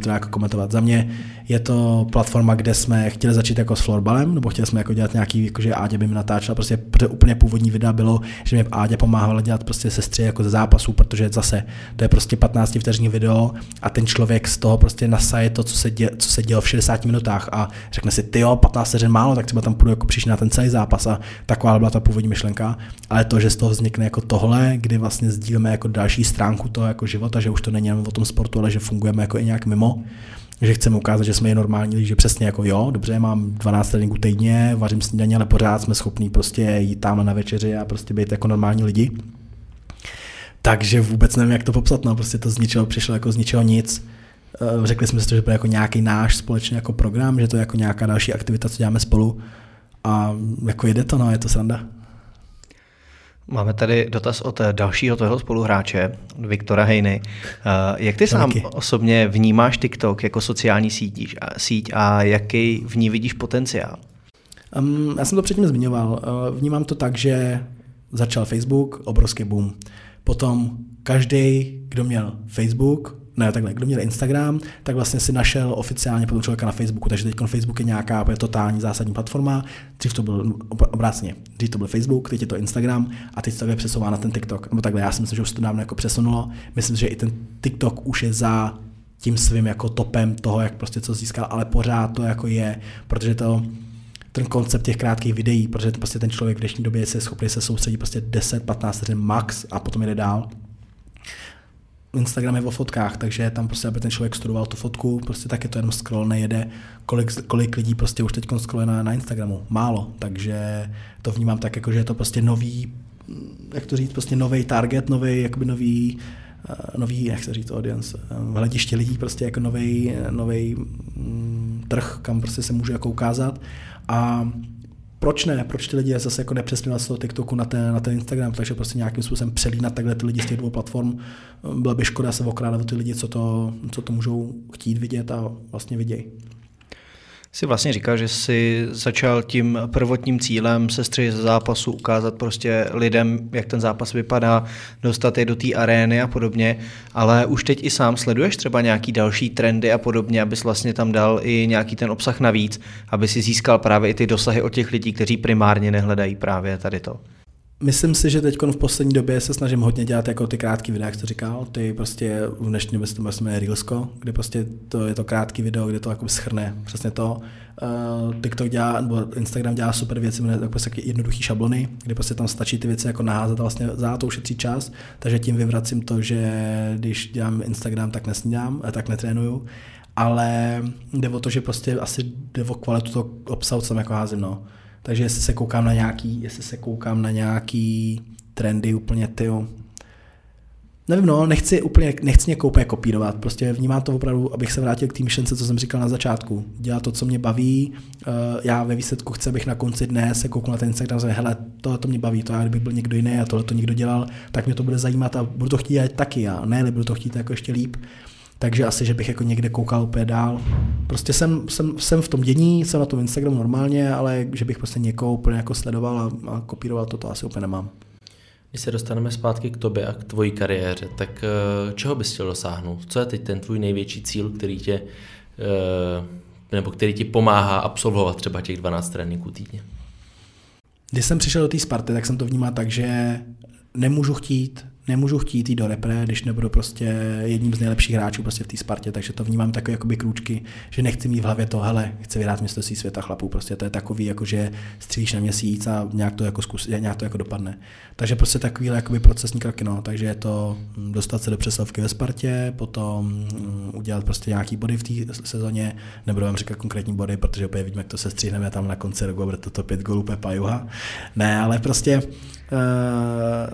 to nějak komentovat. Za mě je to platforma, kde jsme chtěli začít jako s floorbalem, nebo chtěli jsme jako dělat nějaký, jakože Áďa by mi natáčela, prostě úplně původní videa bylo, že mě Áďa pomáhala dělat prostě sestry jako ze zápasů, protože zase to je prostě 15 vteřiní video a ten člověk z toho prostě nasaje to, co se dělo v 60 minutách a řekne si, ty jo, 15 vteřin málo, tak třeba tam půjdu jako příště na ten celý zápas a taková byla ta původní myšlenka, ale to, že z toho vznikne jako tohle, kdy vlastně sdílíme jako další stránku toho jako života, že už to není jenom o tom sportu, ale že fungujeme jako i nějak mimo, že chceme ukázat, že jsme je normální, že přesně jako jo, dobře, mám 12 tréninků týdně, vařím snídaně, ale pořád jsme schopní prostě jít tam na večeři a prostě být jako normální lidi. Takže vůbec nevím, jak to popsat, no, prostě to přišlo jako z ničeho nic. Řekli jsme si to, že bude jako nějaký náš společný jako program, že to je jako nějaká další aktivita, co děláme spolu a jako jede to, no, je to sranda. Máme tady dotaz od dalšího tvého spoluhráče, Viktora Hejny. Jak ty sám osobně vnímáš TikTok jako sociální síť a jaký v ní vidíš potenciál? Já jsem to předtím zmiňoval. Vnímám to tak, že začal Facebook, obrovský boom. Potom každý, kdo měl Facebook, kdo měl Instagram, tak vlastně si našel oficiálně potom člověka na Facebooku, takže teď Facebook je nějaká totální zásadní platforma, dřív to byl obrácně, dřív to byl Facebook, teď je to Instagram a teď se takhle přesouvá na ten TikTok, nebo takhle já si myslím, že už se to dávno jako přesunulo, myslím, že i ten TikTok už je za tím svým jako topem toho, jak prostě co získal, ale pořád to jako je, protože to ten koncept těch krátkých videí, protože prostě ten člověk v dnešní době je schopný se soustředit prostě 10-15 vteřin max a potom jde dál. Instagram je o fotkách, takže tam prostě, aby ten člověk studoval tu fotku, prostě taky to jenom scroll nejede. Kolik lidí prostě už teď scrolluje na Instagramu? Málo, takže to vnímám tak, jako, že je to prostě nový, jak to říct, prostě nový target, nový, jak se říct, audience, hlediště lidí, prostě jako nový trh, kam prostě se může jako ukázat a proč ne? Proč ty lidi zase jako nepřesměvat z toho TikToku na ten Instagram, takže prostě nějakým způsobem přelínat takhle ty lidi z těch dvou platform. Byla by škoda se okrádat o ty lidi, co to můžou chtít vidět a vlastně vidějí. Jsi vlastně říkal, že jsi začal tím prvotním cílem sestry ze zápasu ukázat prostě lidem, jak ten zápas vypadá, dostat je do té arény a podobně, ale už teď i sám sleduješ třeba nějaký další trendy a podobně, abys vlastně tam dal i nějaký ten obsah navíc, aby si získal právě i ty dosahy od těch lidí, kteří primárně nehledají právě tady to. Myslím si, že teď v poslední době se snažím hodně dělat jako ty krátké videa, jak jsi říkal, ty prostě v dnešní době se to jmenuje Reelsko, kde prostě to je to krátké video, kde to jako schrne přesně to. TikTok dělá, nebo Instagram dělá super věci, jmenuje prostě jednoduchý šablony, kde prostě tam stačí ty věci jako naházet a vlastně za to ušetří čas, takže tím vyvracím to, že když dělám Instagram, tak nesnídám, tak netrénuju, ale jde o to, že prostě asi jde o kvalitu toho obsahu, co tam jako házím, no. Takže jestli se koukám na nějaký trendy úplně, tyjo, nevím, no, nechci úplně kopírovat, prostě vnímám to opravdu, abych se vrátil k té myšlence, co jsem říkal na začátku. Dělat to, co mě baví, já ve výsledku chci, abych na konci dne se koukal na ten Instagram, že hele, tohle mě baví, to já kdybych byl někdo jiný a tohle to někdo dělal, tak mě to bude zajímat a budu to chtít dělat taky já, ne, budu to chtít jako ještě líp. Takže asi, že bych jako někde koukal úplně dál. Prostě jsem v tom dění, jsem na tom Instagramu normálně, ale že bych prostě někoho úplně jako sledoval a kopíroval to asi úplně nemám. Když se dostaneme zpátky k tobě a k tvojí kariéře, tak čeho bys chtěl dosáhnout? Co je teď ten tvůj největší cíl, který ti pomáhá absolvovat třeba těch 12 tréninků týdně? Když jsem přišel do té Sparty, tak jsem to vnímal tak, že nemůžu chtít, nemůžu chtít jít do repre, když nebudu prostě jedním z nejlepších hráčů prostě v té Spartě, takže to vnímám takové jakoby krůčky, že nechci mít v hlavě to, hele, chci vyhrát mistrovství světa chlapů, prostě to je takový, jakože střílíš na měsíc a nějak to jako zkus, nějak to jako dopadne. Takže prostě takový jakoby procesní kroky, no, takže je to dostat se do přeslovky ve Spartě, potom udělat prostě nějaký body v té sezóně, nebudu vám říkat konkrétní body, protože opět vidíme, jak to se stříhneme tam na konci roku, bude to 5 gólů Pepa Jůha. Ne, ale prostě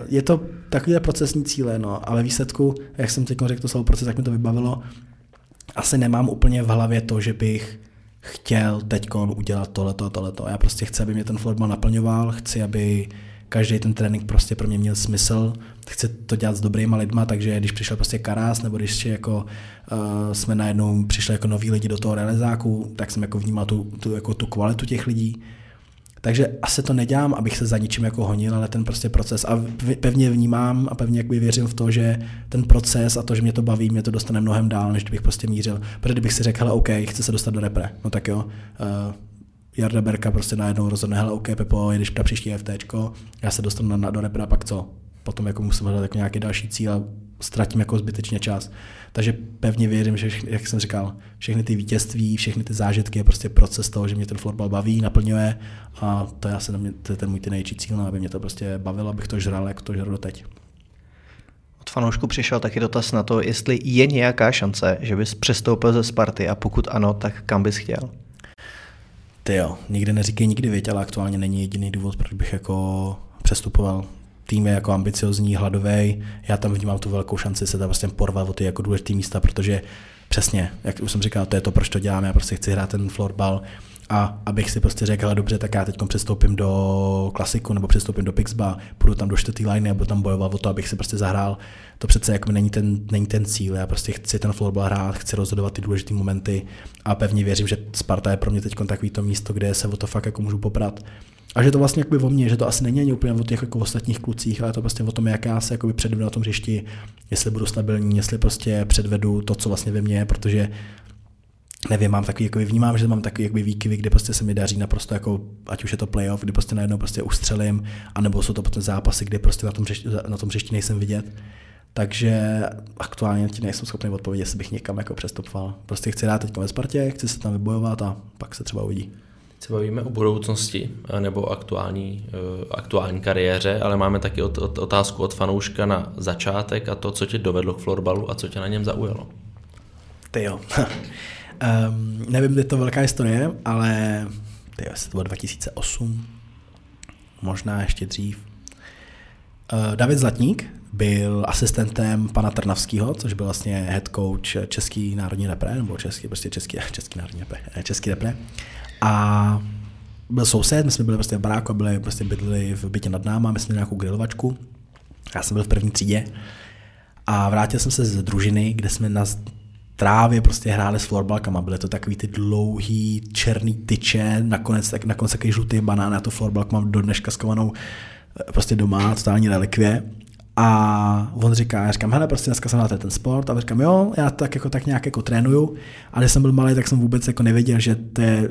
je to takovýhle procesní cíle, no, ale výsledku, jak jsem teď řekl to slovo proces, tak mi to vybavilo, asi nemám úplně v hlavě to, že bych chtěl teď udělat tohleto. Já prostě chci, aby mě ten florbal naplňoval, chci, aby každý ten trénink prostě pro mě měl smysl, chci to dělat s dobrýma lidma, takže když přišel prostě Karás, nebo když jako, jsme najednou přišli jako noví lidi do toho realizáku, tak jsem jako vnímal tu kvalitu těch lidí. Takže asi to nedělám, abych se za ničím jako honil, ale ten prostě proces a pevně vnímám a pevně jakoby věřím v to, že ten proces a to, že mě to baví, mě to dostane mnohem dál, než kdybych prostě mířil. Protože kdybych si řekl, hele, OK, chci se dostat do repre, no tak jo, Jarda Berka prostě najednou rozhodne, hele, OK, Pepo, jedeš na příští FTčko, já se dostanu do repre a pak co? Potom jako musím hledat jako nějaký další cíl a ztratím jako zbytečně čas. Takže pevně věřím, že, jak jsem říkal, všechny ty vítězství, všechny ty zážitky je prostě proces toho, že mě ten florbal baví, naplňuje a to je asi ten můj největší cíl, aby mě to prostě bavilo, abych to žral, jak to žral doteď. Od fanoušku přišel taky dotaz na to, jestli je nějaká šance, že bys přestoupil ze Sparty a pokud ano, tak kam bys chtěl? Tyjo, nikdy neříkej nikdy, věď, ale aktuálně není jediný důvod, proč bych jako přestupoval. Tým je jako ambiciozní, hladový. Já tam vnímám tu velkou šanci se tam prostě porvat o ty jako důležitý místa, protože přesně, jak už jsem říkal, to je to, proč to dělám, já prostě chci hrát ten florbal a abych si prostě řekl, dobře, tak já teď přestoupím do klasiku nebo přestoupím do Pixba, půjdu tam do čtvrtý liny a budu tam bojovat o to, abych si prostě zahrál. To přece jako není ten cíl, já prostě chci ten florbal hrát, chci rozhodovat ty důležité momenty a pevně věřím, že Sparta je pro mě teď takový to místo, kde se o to fakt jako můžu poprat. A že to vlastně jakoby o mně, že to asi není ani úplně o těch jako ostatních klucích, ale to prostě o tom, jak já se jakoby předvedu na tom hřišti, jestli budu stabilní, jestli prostě předvedu to, co vlastně ve mně je, protože nevím, mám takový, jakoby vnímám, že mám takový jakoby výkyvy, kde prostě se mi daří naprosto jako, ať už je to playoff, kdy prostě najednou prostě ustřelím, anebo jsou to potom zápasy, kde prostě na tom hřišti nejsem vidět. Takže aktuálně ti nejsem schopný odpovědět, jestli bych někam jako přestupoval. Prostě chci dát teď ve Spartě, chci se tam vybojovat a pak se třeba uvidí. Se bavíme o budoucnosti nebo aktuální kariéře, ale máme taky otázku od fanouška na začátek a to, co tě dovedlo k florbalu a co tě na něm zaujalo. Tyjo, nevím, kde je to velká historie, ale tyjo, jestli to bylo 2008, možná ještě dřív. David Zlatník byl asistentem pana Trnavského, což byl vlastně head coach český národní repre, nebo český národní repre, český repre. A byl soused, my jsme byli prostě v baráku, bydleli v bytě nad náma, my jsme měli nějakou grilovačku. Já jsem byl v první třídě a vrátil jsem se z družiny, kde jsme na trávě prostě hráli s florbalkama. Byly to takový ty dlouhý černý tyče, nakonec takový žlutý banán, já tu florbalku mám do dneška skovanou prostě doma, totální relikvie. A on říká, já říkám, hele, prostě dneska jsem na ten sport a říkám, jo, já to tak nějak jako trénuju a když jsem byl malý, tak jsem vůbec jako nevěděl, že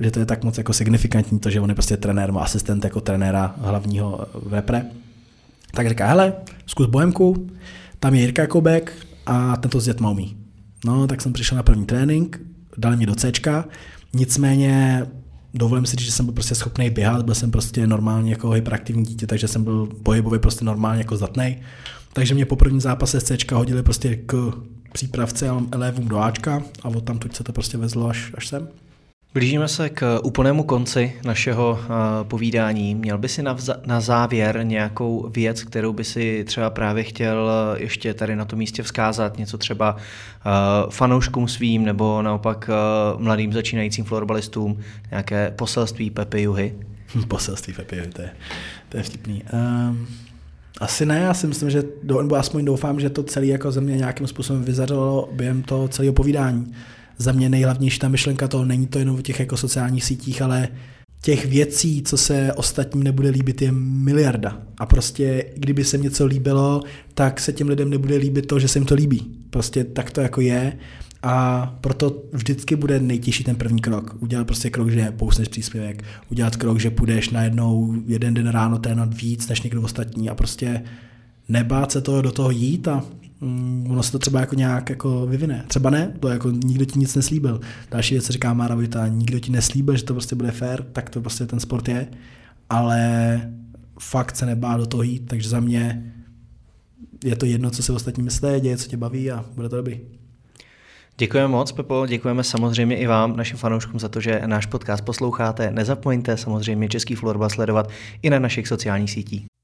to je tak moc jako signifikantní to, že on je prostě trenér, má asistent jako trenéra hlavního v repre. Tak říká, hele, zkus Bohemku, tam je Jirka Koubek a tento s dětma umí. No, tak jsem přišel na první trénink, dali mě do Cčka, nicméně dovolím si říct, že jsem byl prostě schopný běhat, byl jsem prostě normálně jako hyperaktivní dítě, takže jsem byl pohybově prostě normálně jako zdatnej. Takže mě po prvním zápase z Cčka hodili prostě k přípravce a elevům do Ačka a odtamtud se to prostě vezlo až sem. Blížíme se k úplnému konci našeho povídání. Měl by si na závěr nějakou věc, kterou by si třeba právě chtěl ještě tady na tom místě vzkázat, něco třeba fanouškům svým nebo naopak mladým začínajícím florbalistům, nějaké poselství Pepy Jůhy? Poselství Pepy Jůhy, to je vtipný. Asi ne, já si myslím, že aspoň doufám, že to celé jako ze mě nějakým způsobem vyzařilo během toho celého povídání. Za mě nejhlavnější ta myšlenka toho není to jenom o těch jako sociálních sítích, ale těch věcí, co se ostatním nebude líbit, je miliarda. A prostě, kdyby se něco líbilo, tak se těm lidem nebude líbit to, že se jim to líbí. Prostě tak to jako je. A proto vždycky bude nejtěžší ten první krok. Udělat prostě krok, že pousneš příspěvek. Udělat krok, že půjdeš najednou jeden den ráno trénovat víc než někdo ostatní. A prostě nebát se toho do toho jít a ono se to třeba jako nějak jako vyvine. Třeba ne, to jako nikdo ti nic neslíbil. Další věc, co říká Mára Vojta, nikdo ti neslíbil, že to prostě bude fair, tak to prostě ten sport je, ale fakt se nebá do toho jít, takže za mě je to jedno, co si ostatní myslí, děje, co tě baví a bude to dobrý. Děkujeme moc, Pepo, děkujeme samozřejmě i vám, našim fanouškům, za to, že náš podcast posloucháte. Nezapomeňte samozřejmě Český florbal sledovat i na našich sociálních sítích.